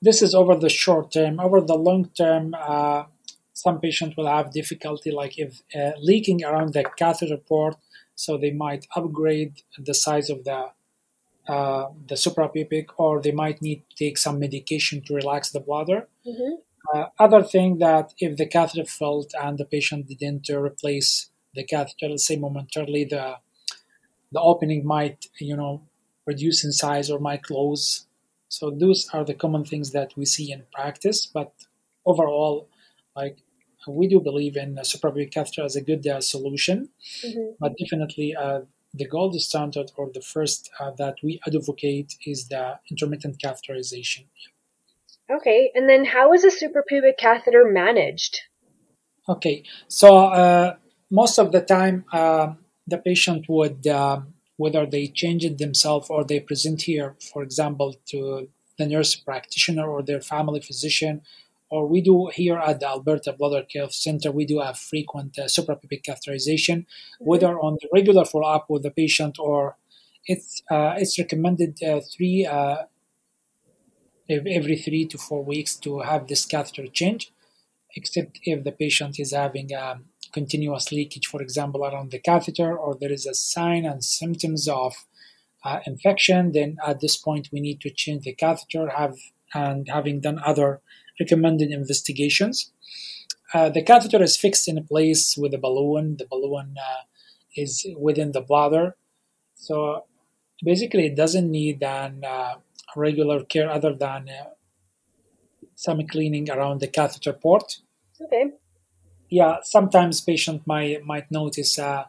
This is over the short term. Over the long term, uh, some patients will have difficulty, like if uh, leaking around the catheter port, so they might upgrade the size of the uh, the suprapubic, or they might need to take some medication to relax the bladder. Mm-hmm. Uh, other thing that if the catheter filled and the patient didn't uh, replace the catheter, let's say momentarily, the the opening might, you know, reduce in size or might close. So those are the common things that we see in practice. But overall, like we do believe in uh, suprapubic catheter as a good uh, solution, mm-hmm. but definitely uh, the gold standard or the first uh, that we advocate is the intermittent catheterization. Okay, and then how is a suprapubic catheter managed? Okay, so uh, most of the time uh, the patient would, uh, whether they change it themselves or they present here, for example, to the nurse practitioner or their family physician, or we do here at the Alberta Bladder Health Center, we do have frequent uh, suprapubic catheterization, whether on the regular follow-up with the patient or it's, uh, it's recommended uh, three uh, every three to four weeks to have this catheter change, except if the patient is having a continuous leakage, for example, around the catheter, or there is a sign and symptoms of uh, infection, then at this point we need to change the catheter have and having done other recommended investigations. Uh, the catheter is fixed in place with a balloon. The balloon uh, is within the bladder. So basically it doesn't need an uh, regular care other than uh, some cleaning around the catheter port. Okay. Yeah, sometimes patient might might notice uh,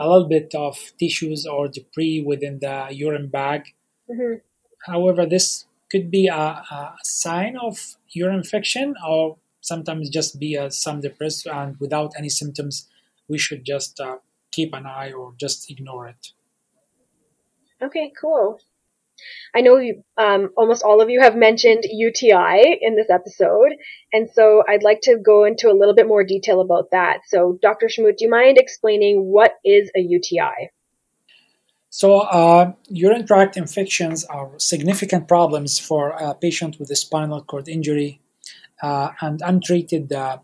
a little bit of tissues or debris within the urine bag. Mm-hmm. However, this could be a, a sign of urine infection, or sometimes just be uh, some depressed, and without any symptoms, we should just uh, keep an eye or just ignore it. Okay, cool. I know you, um, almost all of you have mentioned U T I in this episode, and so I'd like to go into a little bit more detail about that. So, Doctor Shamout, do you mind explaining what is a U T I? So, uh, urine tract infections are significant problems for a patient with a spinal cord injury, uh, and untreated uh,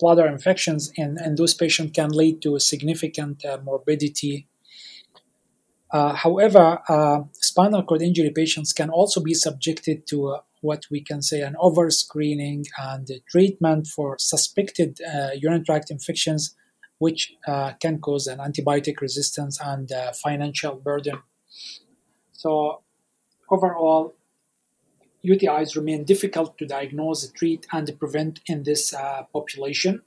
bladder infections, and, and those patients can lead to a significant uh, morbidity. Uh, however, uh, spinal cord injury patients can also be subjected to uh, what we can say an overscreening and treatment for suspected uh, urinary tract infections, which uh, can cause an antibiotic resistance and uh, financial burden. So overall, U T Is remain difficult to diagnose, treat, and prevent in this uh, population.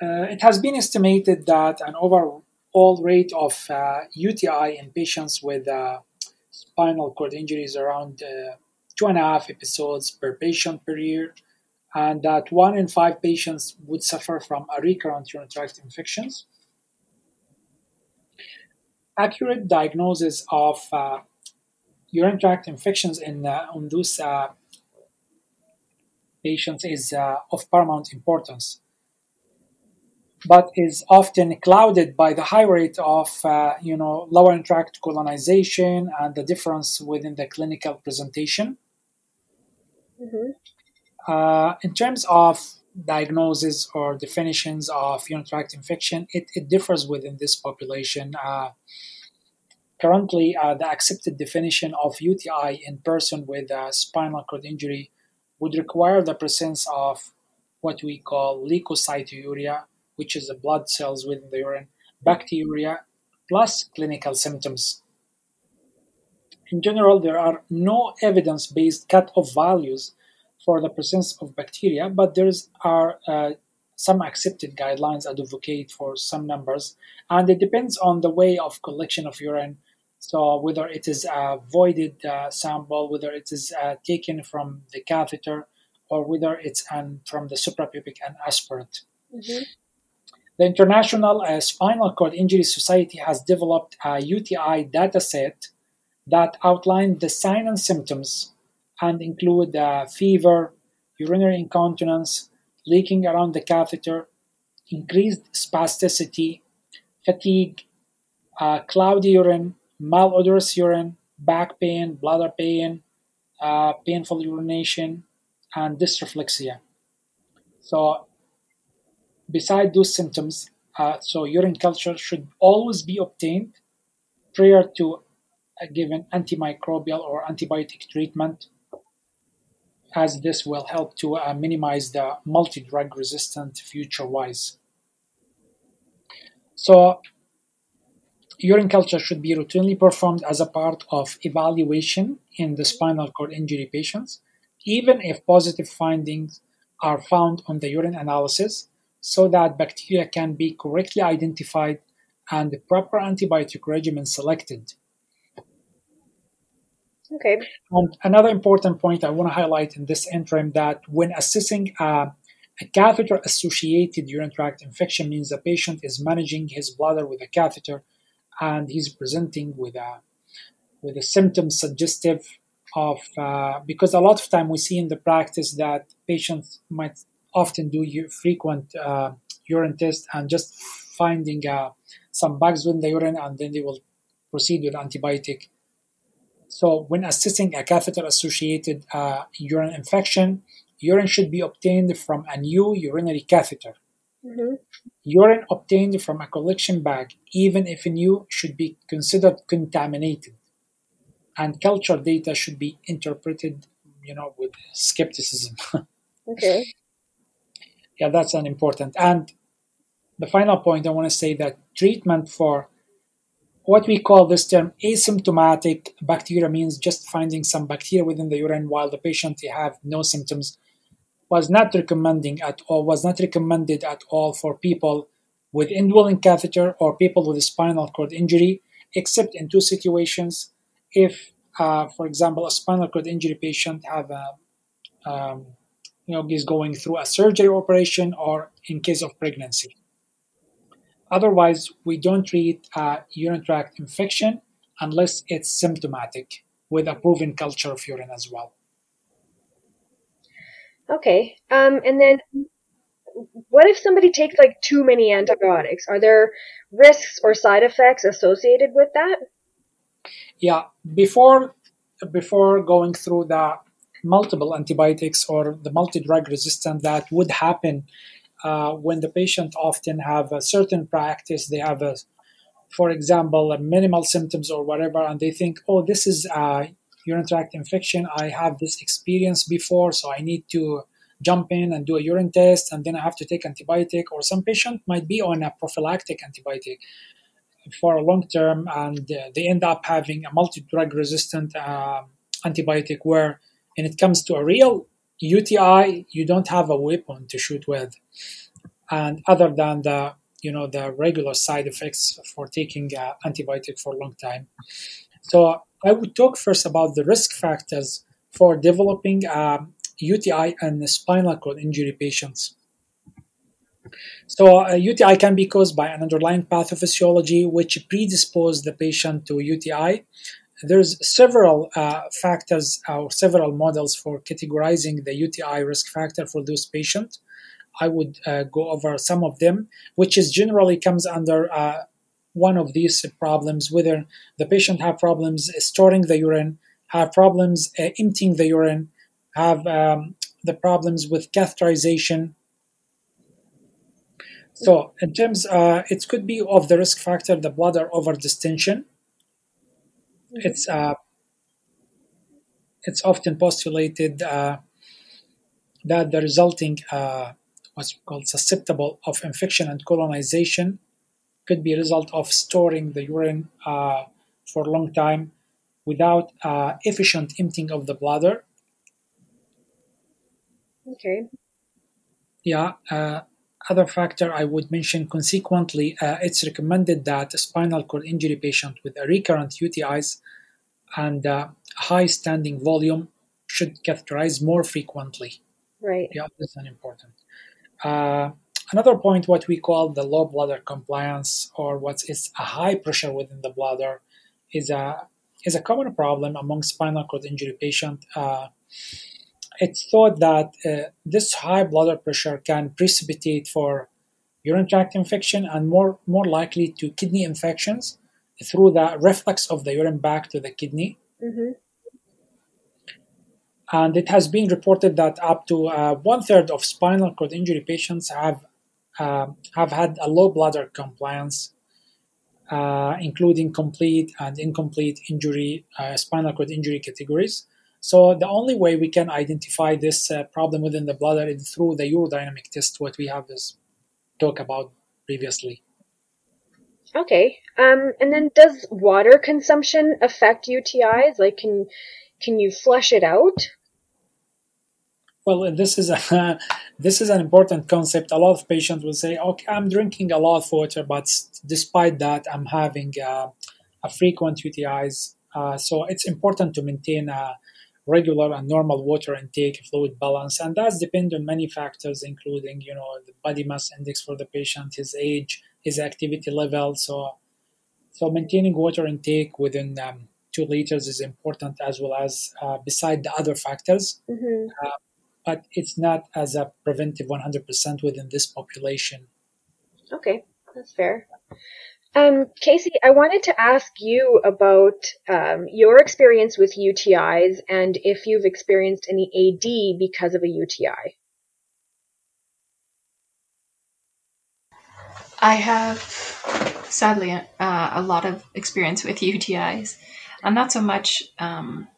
Uh, it has been estimated that an over all rate of uh, U T I in patients with uh, spinal cord injury is around uh, two and a half episodes per patient per year, and that one in five patients would suffer from a recurrent urinary tract infections. Accurate diagnosis of uh, urinary tract infections in uh, on those uh, patients is uh, of paramount importance, but is often clouded by the high rate of, uh, you know, lower urinary tract colonization and the difference within the clinical presentation. Mm-hmm. Uh, in terms of diagnosis or definitions of urinary tract infection, it, it differs within this population. Uh, currently, uh, the accepted definition of U T I in person with uh, spinal cord injury would require the presence of what we call leukocyturia, which is the blood cells within the urine, bacteriuria, plus clinical symptoms. In general, there are no evidence-based cut-off values for the presence of bacteria, but there are uh, some accepted guidelines advocate for some numbers, and it depends on the way of collection of urine, so whether it is a voided uh, sample, whether it is uh, taken from the catheter, or whether it's an, from the suprapubic and aspirate. Mm-hmm. The International uh, Spinal Cord Injury Society has developed a U T I data set that outlined the signs and symptoms and include uh, fever, urinary incontinence, leaking around the catheter, increased spasticity, fatigue, uh, cloudy urine, malodorous urine, back pain, bladder pain, uh, painful urination, and dysreflexia. So besides those symptoms, uh, so urine culture should always be obtained prior to a given antimicrobial or antibiotic treatment, as this will help to uh, minimize the multi-drug resistant future-wise. So urine culture should be routinely performed as a part of evaluation in the spinal cord injury patients, even if positive findings are found on the urine analysis, so that bacteria can be correctly identified and the proper antibiotic regimen selected. Okay. And another important point I want to highlight in this interim, that when assessing a, a catheter-associated urinary tract infection means the patient is managing his bladder with a catheter and he's presenting with a with a symptom suggestive of, uh, because a lot of time we see in the practice that patients might often do u- frequent uh, urine tests and just finding uh, some bugs in the urine, and then they will proceed with antibiotic. So when assessing a catheter-associated uh, urine infection, urine should be obtained from a new urinary catheter. Mm-hmm. Urine obtained from a collection bag, even if new, should be considered contaminated. And culture data should be interpreted, you know, with skepticism. Okay. Yeah, that's an important. And the final point, I want to say that treatment for what we call this term asymptomatic bacteria, means just finding some bacteria within the urine while the patient have no symptoms, was not recommending at all, was not recommended at all for people with indwelling catheter or people with a spinal cord injury, except in two situations. If, uh, for example, a spinal cord injury patient have a, um, you know, is going through a surgery operation, or in case of pregnancy. Otherwise, we don't treat uh, urinary tract infection unless it's symptomatic, with a proven culture of urine as well. Okay. Um, and then what if somebody takes like too many antibiotics? Are there risks or side effects associated with that? Yeah. Before, before going through the multiple antibiotics or the multi-drug resistant that would happen Uh, when the patient often have a certain practice, they have, a, for example, a minimal symptoms or whatever, and they think, oh, this is a urinary tract infection. I have this experience before, so I need to jump in and do a urine test, and then I have to take antibiotic. Or some patient might be on a prophylactic antibiotic for a long term, and uh, they end up having a multi-drug resistant uh, antibiotic where, when it comes to a real U T I, you don't have a weapon to shoot with, and other than the, you know, the regular side effects for taking uh, antibiotic for a long time. So I would talk first about the risk factors for developing uh, U T I and spinal cord injury patients. So a U T I can be caused by an underlying pathophysiology which predisposes the patient to U T I. There's several uh, factors or uh, several models for categorizing the U T I risk factor for those patients. I would uh, go over some of them, which is generally comes under uh, one of these problems, whether the patient have problems storing the urine, have problems uh, emptying the urine, have um, the problems with catheterization. So in terms, uh, it could be of the risk factor, the bladder overdistension. It's uh, it's often postulated uh, that the resulting uh, what's called susceptible of infection and colonization could be a result of storing the urine uh, for a long time without uh, efficient emptying of the bladder. Okay. Yeah. Uh, Other factor I would mention, consequently, uh, it's recommended that a spinal cord injury patient with a recurrent U T Is and uh, high standing volume should catheterize more frequently. Right. Yeah, that's an important. Uh, Another point, what we call the low bladder compliance, or what is a high pressure within the bladder, is a is a common problem among spinal cord injury patients. Uh, it's thought that uh, this high bladder pressure can precipitate for urinary tract infection and more, more likely to kidney infections through the reflux of the urine back to the kidney. Mm-hmm. And it has been reported that up to uh, one-third of spinal cord injury patients have uh, have had a low bladder compliance, uh, including complete and incomplete injury, uh, spinal cord injury categories. So the only way we can identify this uh, problem within the bladder is through the urodynamic test, what we have is talked about previously. Okay. Um, and then does water consumption affect U T Is? Like, can can you flush it out? Well, this is a, this is an important concept. A lot of patients will say, okay, I'm drinking a lot of water, but despite that, I'm having uh, a frequent U T Is. Uh, so it's important to maintain a regular and normal water intake, fluid balance, and that's depends on many factors, including, you know, the body mass index for the patient, his age, his activity level. So so maintaining water intake within um, two liters is important, as well as uh, beside the other factors. Mm-hmm. Uh, but it's not as a preventive one hundred percent within this population. Okay, that's fair. Um, Casey, I wanted to ask you about um, your experience with U T Is and if you've experienced any A D because of a U T I. I have, sadly, uh, a lot of experience with U T Is, and not so much um,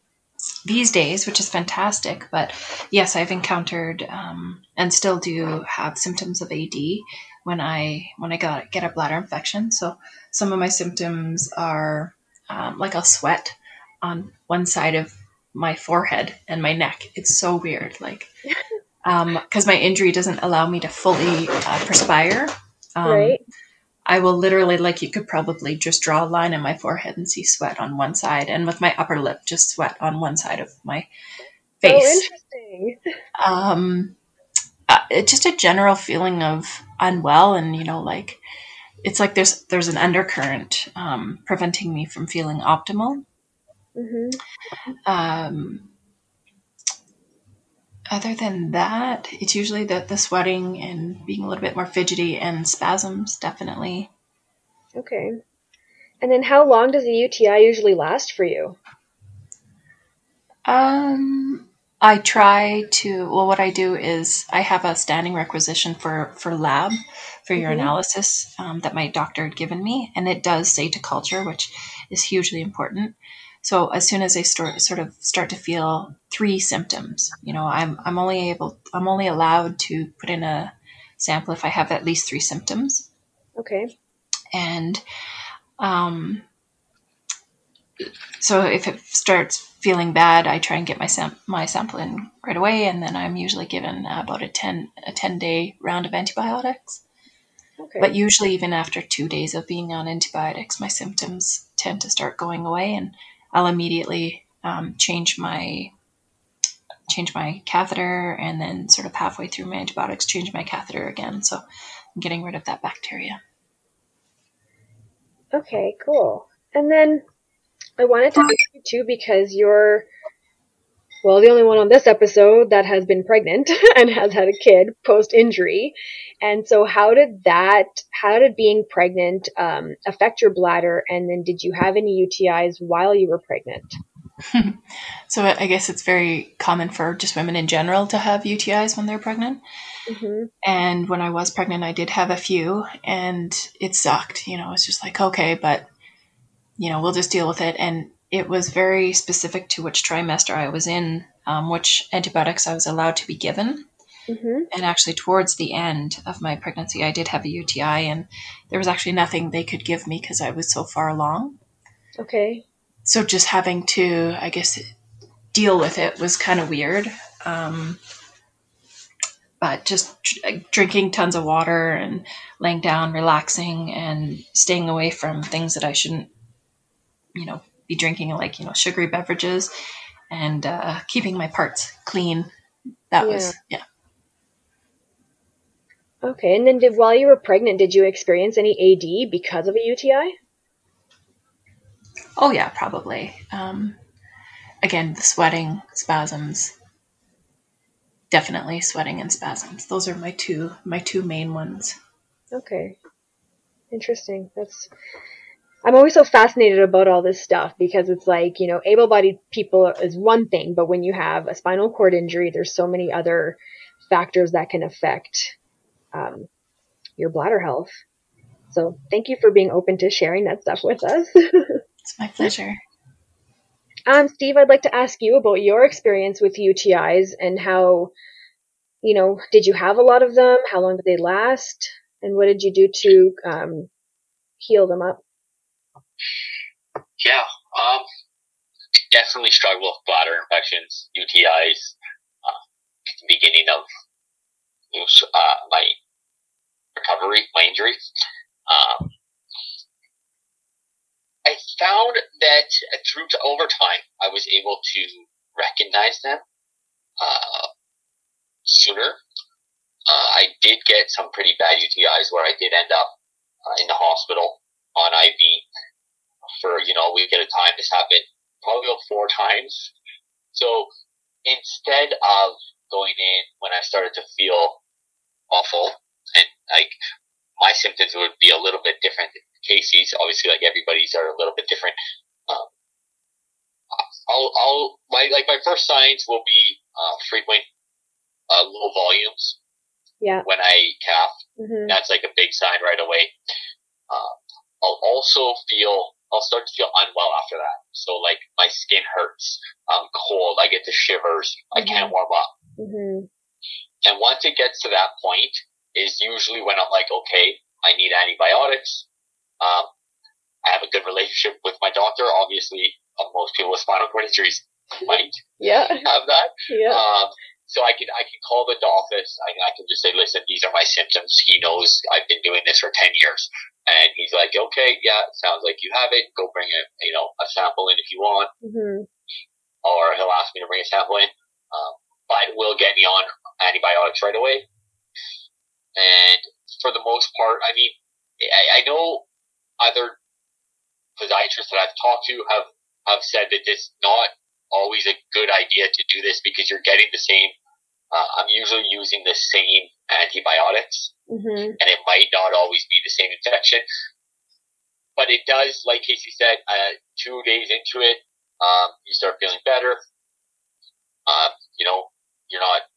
these days, which is fantastic, but yes, I've encountered um, and still do have symptoms of A D when I when I got, get a bladder infection. So some of my symptoms are um, like I'll sweat on one side of my forehead and my neck. It's so weird, like, because um, my injury doesn't allow me to fully uh, perspire. Um, right. I will literally, like, you could probably just draw a line in my forehead and see sweat on one side, and with my upper lip, just sweat on one side of my face. Oh, interesting. Um, uh, it's just a general feeling of unwell, and, you know, like, it's like there's there's an undercurrent um, preventing me from feeling optimal. Mm-hmm. Um, other than that, it's usually the, the sweating and being a little bit more fidgety and spasms, definitely. Okay. And then how long does a U T I usually last for you? Um, I try to, well, what I do is I have a standing requisition for, for lab, for mm-hmm. urinalysis um, that my doctor had given me. And it does say to culture, which is hugely important. So as soon as I start, sort of start to feel three symptoms, you know, I'm I'm only able I'm only allowed to put in a sample if I have at least three symptoms. Okay. And um, so if it starts feeling bad, I try and get my sam- my sample in right away, and then I'm usually given about a ten a ten day round of antibiotics. Okay. But usually, even after two days of being on antibiotics, my symptoms tend to start going away, and I'll immediately um, change my change my catheter, and then sort of halfway through my antibiotics, change my catheter again. So I'm getting rid of that bacteria. Okay, cool. And then I wanted to ask you too, because you're, well, the only one on this episode that has been pregnant and has had a kid post-injury. And so how did that, how did being pregnant um, affect your bladder? And then did you have any U T Is while you were pregnant? So I guess it's very common for just women in general to have U T Is when they're pregnant. Mm-hmm. And when I was pregnant, I did have a few, and it sucked. You know, it's just like, okay, but, you know, we'll just deal with it. And it was very specific to which trimester I was in, um, which antibiotics I was allowed to be given. Mm-hmm. And actually towards the end of my pregnancy, I did have a U T I, and there was actually nothing they could give me because I was so far along. Okay. So just having to, I guess, deal with it was kind of weird. Um, but just tr- drinking tons of water and laying down, relaxing, and staying away from things that I shouldn't, you know, be drinking, like, you know, sugary beverages, and uh, keeping my parts clean. That yeah. was, yeah. Okay, and then did, while you were pregnant, did you experience any A D because of a U T I? Oh yeah, probably. Um, again, the sweating, spasms, definitely sweating and spasms. Those are my two, my two main ones. Okay. Interesting. That's, I'm always so fascinated about all this stuff because it's like, you know, able-bodied people is one thing, but when you have a spinal cord injury, there's so many other factors that can affect um, your bladder health. So thank you for being open to sharing that stuff with us. It's my pleasure. Um, Steve, I'd like to ask you about your experience with U T Is and how, you know, did you have a lot of them? How long did they last? And what did you do to um, heal them up? Yeah, um, definitely struggled with bladder infections, U T Is, uh, at the beginning of uh, my recovery, my injury. Um, I found that through to over time, I was able to recognize them uh, sooner. Uh, I did get some pretty bad U T Is where I did end up uh, in the hospital on I V for, you know, a week at a time. This happened probably about four times. So instead of going in when I started to feel awful, and like my symptoms would be a little bit different than Casey's. Obviously, like everybody's are a little bit different. Um, I'll, I'll, my, like my first signs will be uh, frequent uh, low volumes. Yeah. When I cough, mm-hmm. That's like a big sign right away. Uh, I'll also feel, I'll start to feel unwell after that. So like my skin hurts, I'm cold, I get the shivers, mm-hmm. I can't warm up. Mm-hmm. And once it gets to that point is usually when I'm like, okay, I need antibiotics. Um, I have a good relationship with my doctor. Obviously, most people with spinal cord injuries might yeah. have that. Yeah. Um, So I can, I can call the office. I, I can just say, listen, these are my symptoms. He knows I've been doing this for ten years. And he's like, okay, yeah, it sounds like you have it. Go bring a, you know, a sample in if you want. Mm-hmm. Or he'll ask me to bring a sample in. Um, but it will get me on antibiotics right away. And for the most part, I mean, I, I know other physiatrists that I've talked to have, have said that it's not always a good idea to do this because you're getting the same, Uh, I'm usually using the same antibiotics, mm-hmm. and it might not always be the same infection. But it does, like Casey said, uh, two days into it, um, you start feeling better. Um, you know, you're not,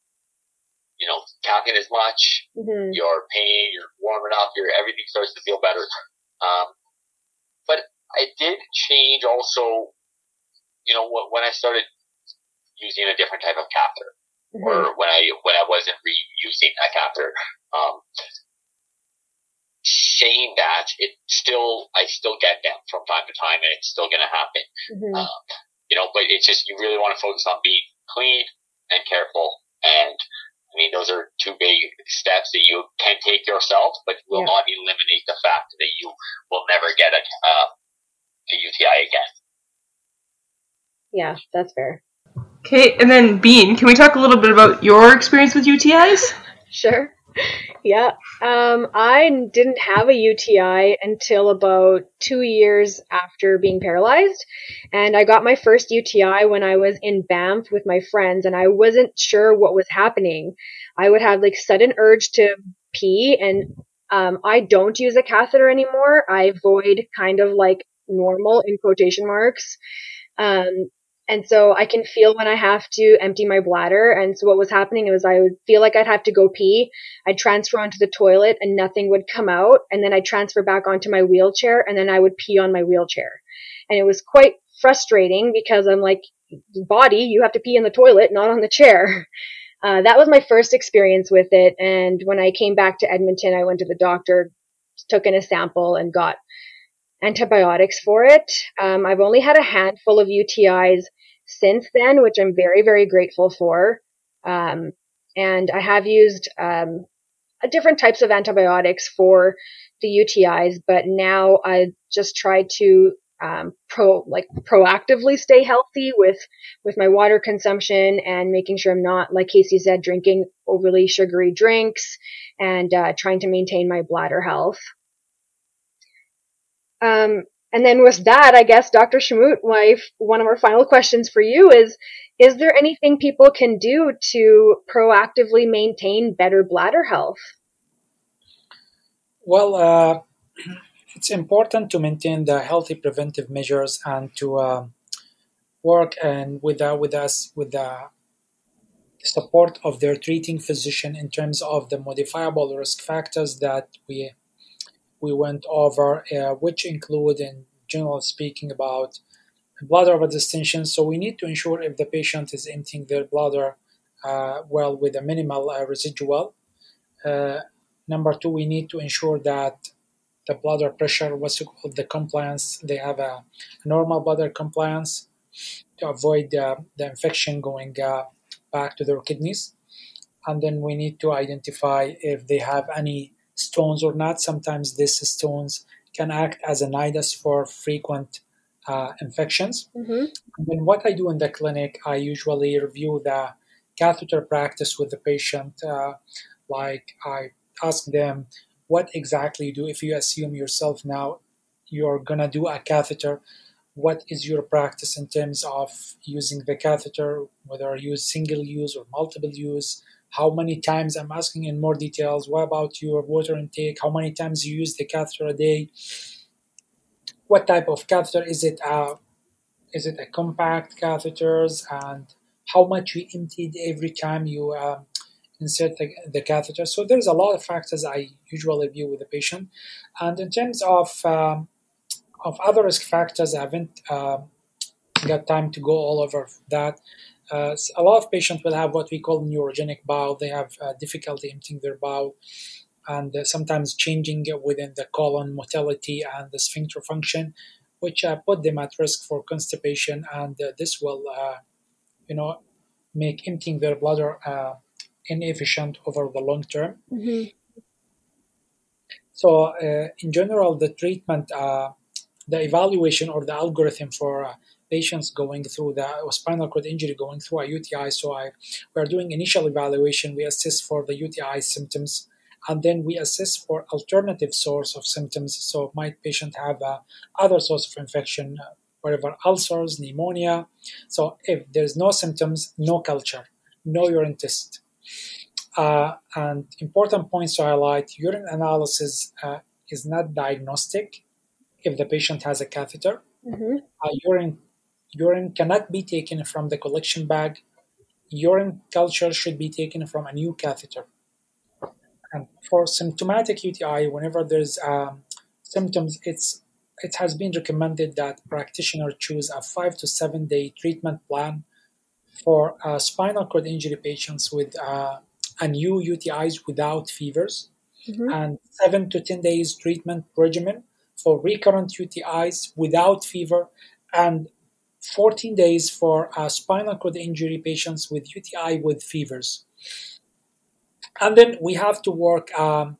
you know, coughing as much. Mm-hmm. Your pain, you're warming up. Your everything starts to feel better. Um, but I did change also. You know, when I started using a different type of catheter. Mm-hmm. Or when I when I wasn't reusing a catheter, um, saying that it still I still get them from time to time, and it's still going to happen. Mm-hmm. Um, you know, but it's just you really want to focus on being clean and careful. And I mean, those are two big steps that you can take yourself, but will yeah. not eliminate the fact that you will never get a uh, a U T I again. Yeah, that's fair. Okay, and then Bean, can we talk a little bit about your experience with U T Is? Sure. Yeah. Um, I didn't have a U T I until about two years after being paralyzed. And I got my first U T I when I was in Banff with my friends, and I wasn't sure what was happening. I would have like sudden urge to pee, and um, I don't use a catheter anymore. I avoid kind of like normal in quotation marks. Um, And so I can feel when I have to empty my bladder. And so what was happening was I would feel like I'd have to go pee. I'd transfer onto the toilet and nothing would come out. And then I'd transfer back onto my wheelchair and then I would pee on my wheelchair. And it was quite frustrating because I'm like, body, you have to pee in the toilet, not on the chair. Uh, that was my first experience with it. And when I came back to Edmonton, I went to the doctor, took in a sample and got antibiotics for it. Um, I've only had a handful of U T Is since then, which I'm very, very grateful for. Um, and I have used um, different types of antibiotics for the U T Is, but now I just try to um, pro, like proactively stay healthy with, with my water consumption and making sure I'm not, like Casey said, drinking overly sugary drinks and, uh, trying to maintain my bladder health. Um, and then with that, I guess, Doctor Shamout, my, one of our final questions for you is, is there anything people can do to proactively maintain better bladder health? Well, uh, it's important to maintain the healthy preventive measures and to uh, work and with uh, with us with the support of their treating physician in terms of the modifiable risk factors that we we went over, uh, which include, in general speaking, about bladder distension. So we need to ensure if the patient is emptying their bladder uh, well with a minimal uh, residual. Uh, number two, we need to ensure that the bladder pressure, what's called the compliance, they have a normal bladder compliance to avoid uh, the infection going uh, back to their kidneys. And then we need to identify if they have any stones or not. Sometimes these stones can act as an nidus for frequent uh, infections. Mm-hmm. And then what I do in the clinic, I usually review the catheter practice with the patient. Uh, like I ask them, what exactly you do if you assume yourself now you're going to do a catheter? What is your practice in terms of using the catheter, whether you use single use or multiple use? How many times? I'm asking in more details. What about your water intake? How many times you use the catheter a day? What type of catheter? Is it a, is it a compact catheters? And how much you emptied every time you uh, insert the, the catheter. So there's a lot of factors I usually view with the patient. And in terms of um, of other risk factors, I haven't uh, got time to go all over that. Uh, a lot of patients will have what we call neurogenic bowel. They have uh, difficulty emptying their bowel and uh, sometimes changing within the colon motility and the sphincter function, which uh, put them at risk for constipation. And uh, this will, uh, you know, make emptying their bladder uh, inefficient over the long term. Mm-hmm. So uh, in general, the treatment, uh, the evaluation or the algorithm for uh, patients going through the or spinal cord injury, going through a U T I. So I, we're doing initial evaluation. We assess for the U T I symptoms, and then we assess for alternative source of symptoms. So might patient have uh, other source of infection, uh, whatever, ulcers, pneumonia. So if there's no symptoms, no culture, no urine test. Uh, and important points to highlight, urine analysis uh, is not diagnostic if the patient has a catheter. Mm-hmm. uh, urine, urine cannot be taken from the collection bag. Urine culture should be taken from a new catheter. And for symptomatic U T I, whenever there's um, symptoms, it's it has been recommended that practitioner choose a five to seven day treatment plan for uh, spinal cord injury patients with uh, a new U T Is without fevers, mm-hmm. and seven to ten days treatment regimen for recurrent U T Is without fever, and fourteen days for uh, spinal cord injury patients with U T I with fevers. And then we have to work um,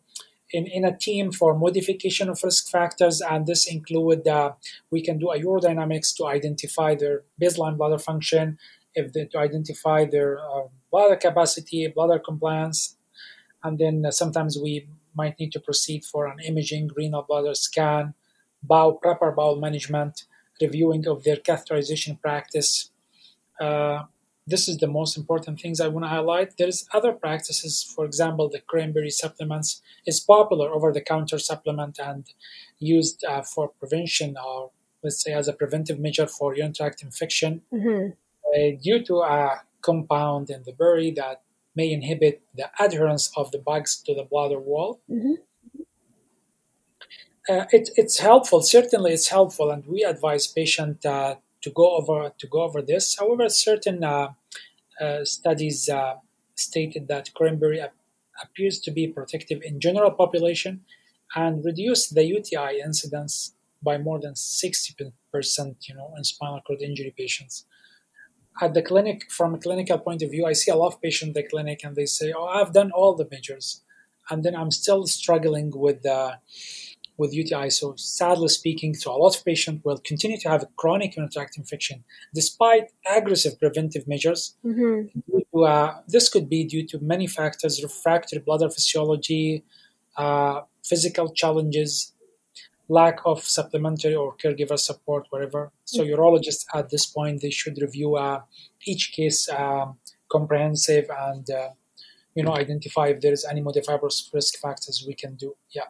in, in a team for modification of risk factors, and this include uh, we can do a urodynamics to identify their baseline bladder function, if they, to identify their uh, bladder capacity, bladder compliance, and then uh, sometimes we might need to proceed for an imaging, renal bladder scan, bowel proper bowel management, reviewing of their catheterization practice. Uh, this is the most important things I want to highlight. There's other practices, for example, the cranberry supplements is popular over-the-counter supplement and used uh, for prevention, or let's say as a preventive measure for urinary tract infection. Mm-hmm. Uh, due to a compound in the berry that may inhibit the adherence of the bags to the bladder wall. Mm-hmm. uh, it, it's helpful, certainly it's helpful, and we advise patients uh, to go over to go over this. However, certain uh, uh, studies uh, stated that cranberry ap- appears to be protective in general population and reduce the U T I incidence by more than sixty percent, you know, in spinal cord injury patients. At the clinic, from a clinical point of view, I see a lot of patients at the clinic and they say, oh, I've done all the measures, and then I'm still struggling with uh, with U T I. So sadly speaking, to a lot of patients will continue to have a chronic urinary tract infection despite aggressive preventive measures. Mm-hmm. Uh, this could be due to many factors, refractory bladder physiology, uh, physical challenges, lack of supplementary or caregiver support, wherever. So mm-hmm. urologists at this point, they should review uh, each case uh, comprehensive and uh, you know, identify if there is any modifiable risk factors we can do. Yeah.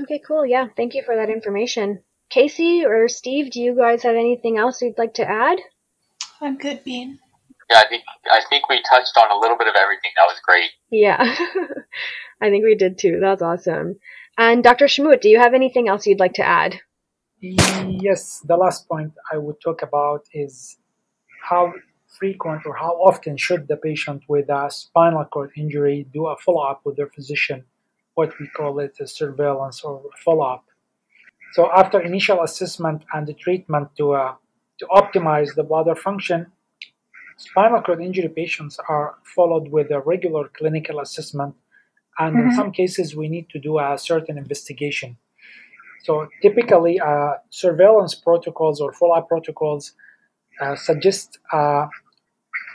Okay, cool. Yeah. Thank you for that information. Casey or Steve, do you guys have anything else you'd like to add? I'm good, Bean. Yeah, I think, I think we touched on a little bit of everything. That was great. Yeah. I think we did too. That's awesome. And Doctor Shamout, do you have anything else you'd like to add? Yes. The last point I would talk about is how frequent or how often should the patient with a spinal cord injury do a follow-up with their physician, what we call it a surveillance or follow-up. So after initial assessment and the treatment to, uh, to optimize the bladder function, spinal cord injury patients are followed with a regular clinical assessment, and mm-hmm. in some cases we need to do a certain investigation. So typically uh, surveillance protocols or follow-up protocols uh, suggest uh,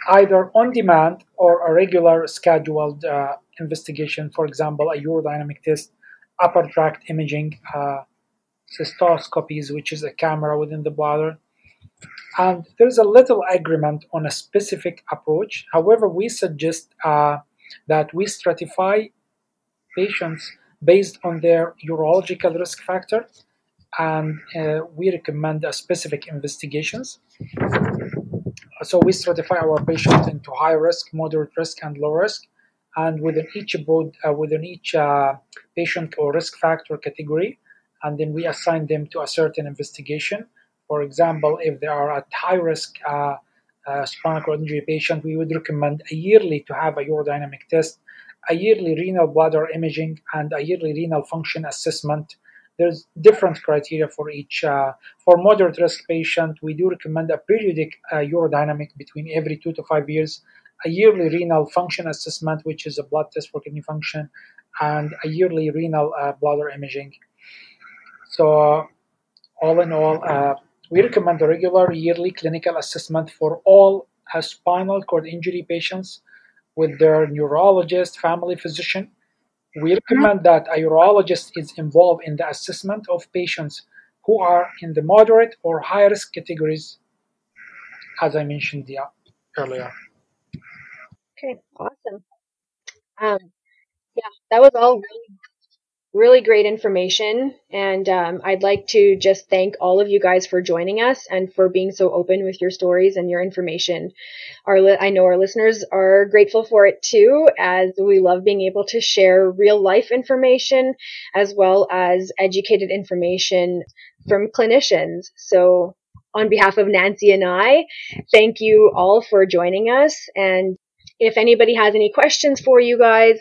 either on-demand or a regular scheduled uh, investigation, for example, a urodynamic test, upper tract imaging, uh, cystoscopies, which is a camera within the bladder. And there's a little agreement on a specific approach. However, we suggest uh, that we stratify patients based on their urological risk factor, and uh, we recommend uh, specific investigations. So we stratify our patients into high risk, moderate risk, and low risk. And within each broad, uh, within each uh, patient or risk factor category, and then we assign them to a certain investigation. For example, if they are at high risk uh, uh, spinal cord injury patient, we would recommend a yearly to have a urodynamic test, a yearly renal bladder imaging, and a yearly renal function assessment. There's different criteria for each. Uh, for moderate risk patient, we do recommend a periodic uh, urodynamic between every two to five years, a yearly renal function assessment, which is a blood test for kidney function, and a yearly renal uh, bladder imaging. So uh, all in all, uh, we recommend a regular yearly clinical assessment for all uh, spinal cord injury patients with their neurologist, family physician. We recommend that a urologist is involved in the assessment of patients who are in the moderate or high-risk categories, as I mentioned earlier. Okay, awesome. Um, yeah, that was all really, really great information, and um, I'd like to just thank all of you guys for joining us and for being so open with your stories and your information. Our li- I know our listeners are grateful for it too, as we love being able to share real-life information as well as educated information from clinicians. So on behalf of Nancy and I, thank you all for joining us, and if anybody has any questions for you guys,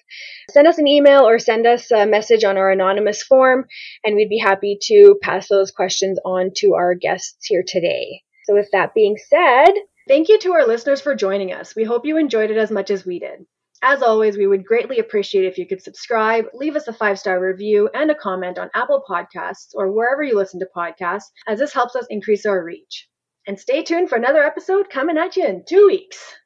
send us an email or send us a message on our anonymous form, and we'd be happy to pass those questions on to our guests here today. So with that being said, thank you to our listeners for joining us. We hope you enjoyed it as much as we did. As always, we would greatly appreciate if you could subscribe, leave us a five-star review, and a comment on Apple Podcasts or wherever you listen to podcasts, as this helps us increase our reach. And stay tuned for another episode coming at you in two weeks.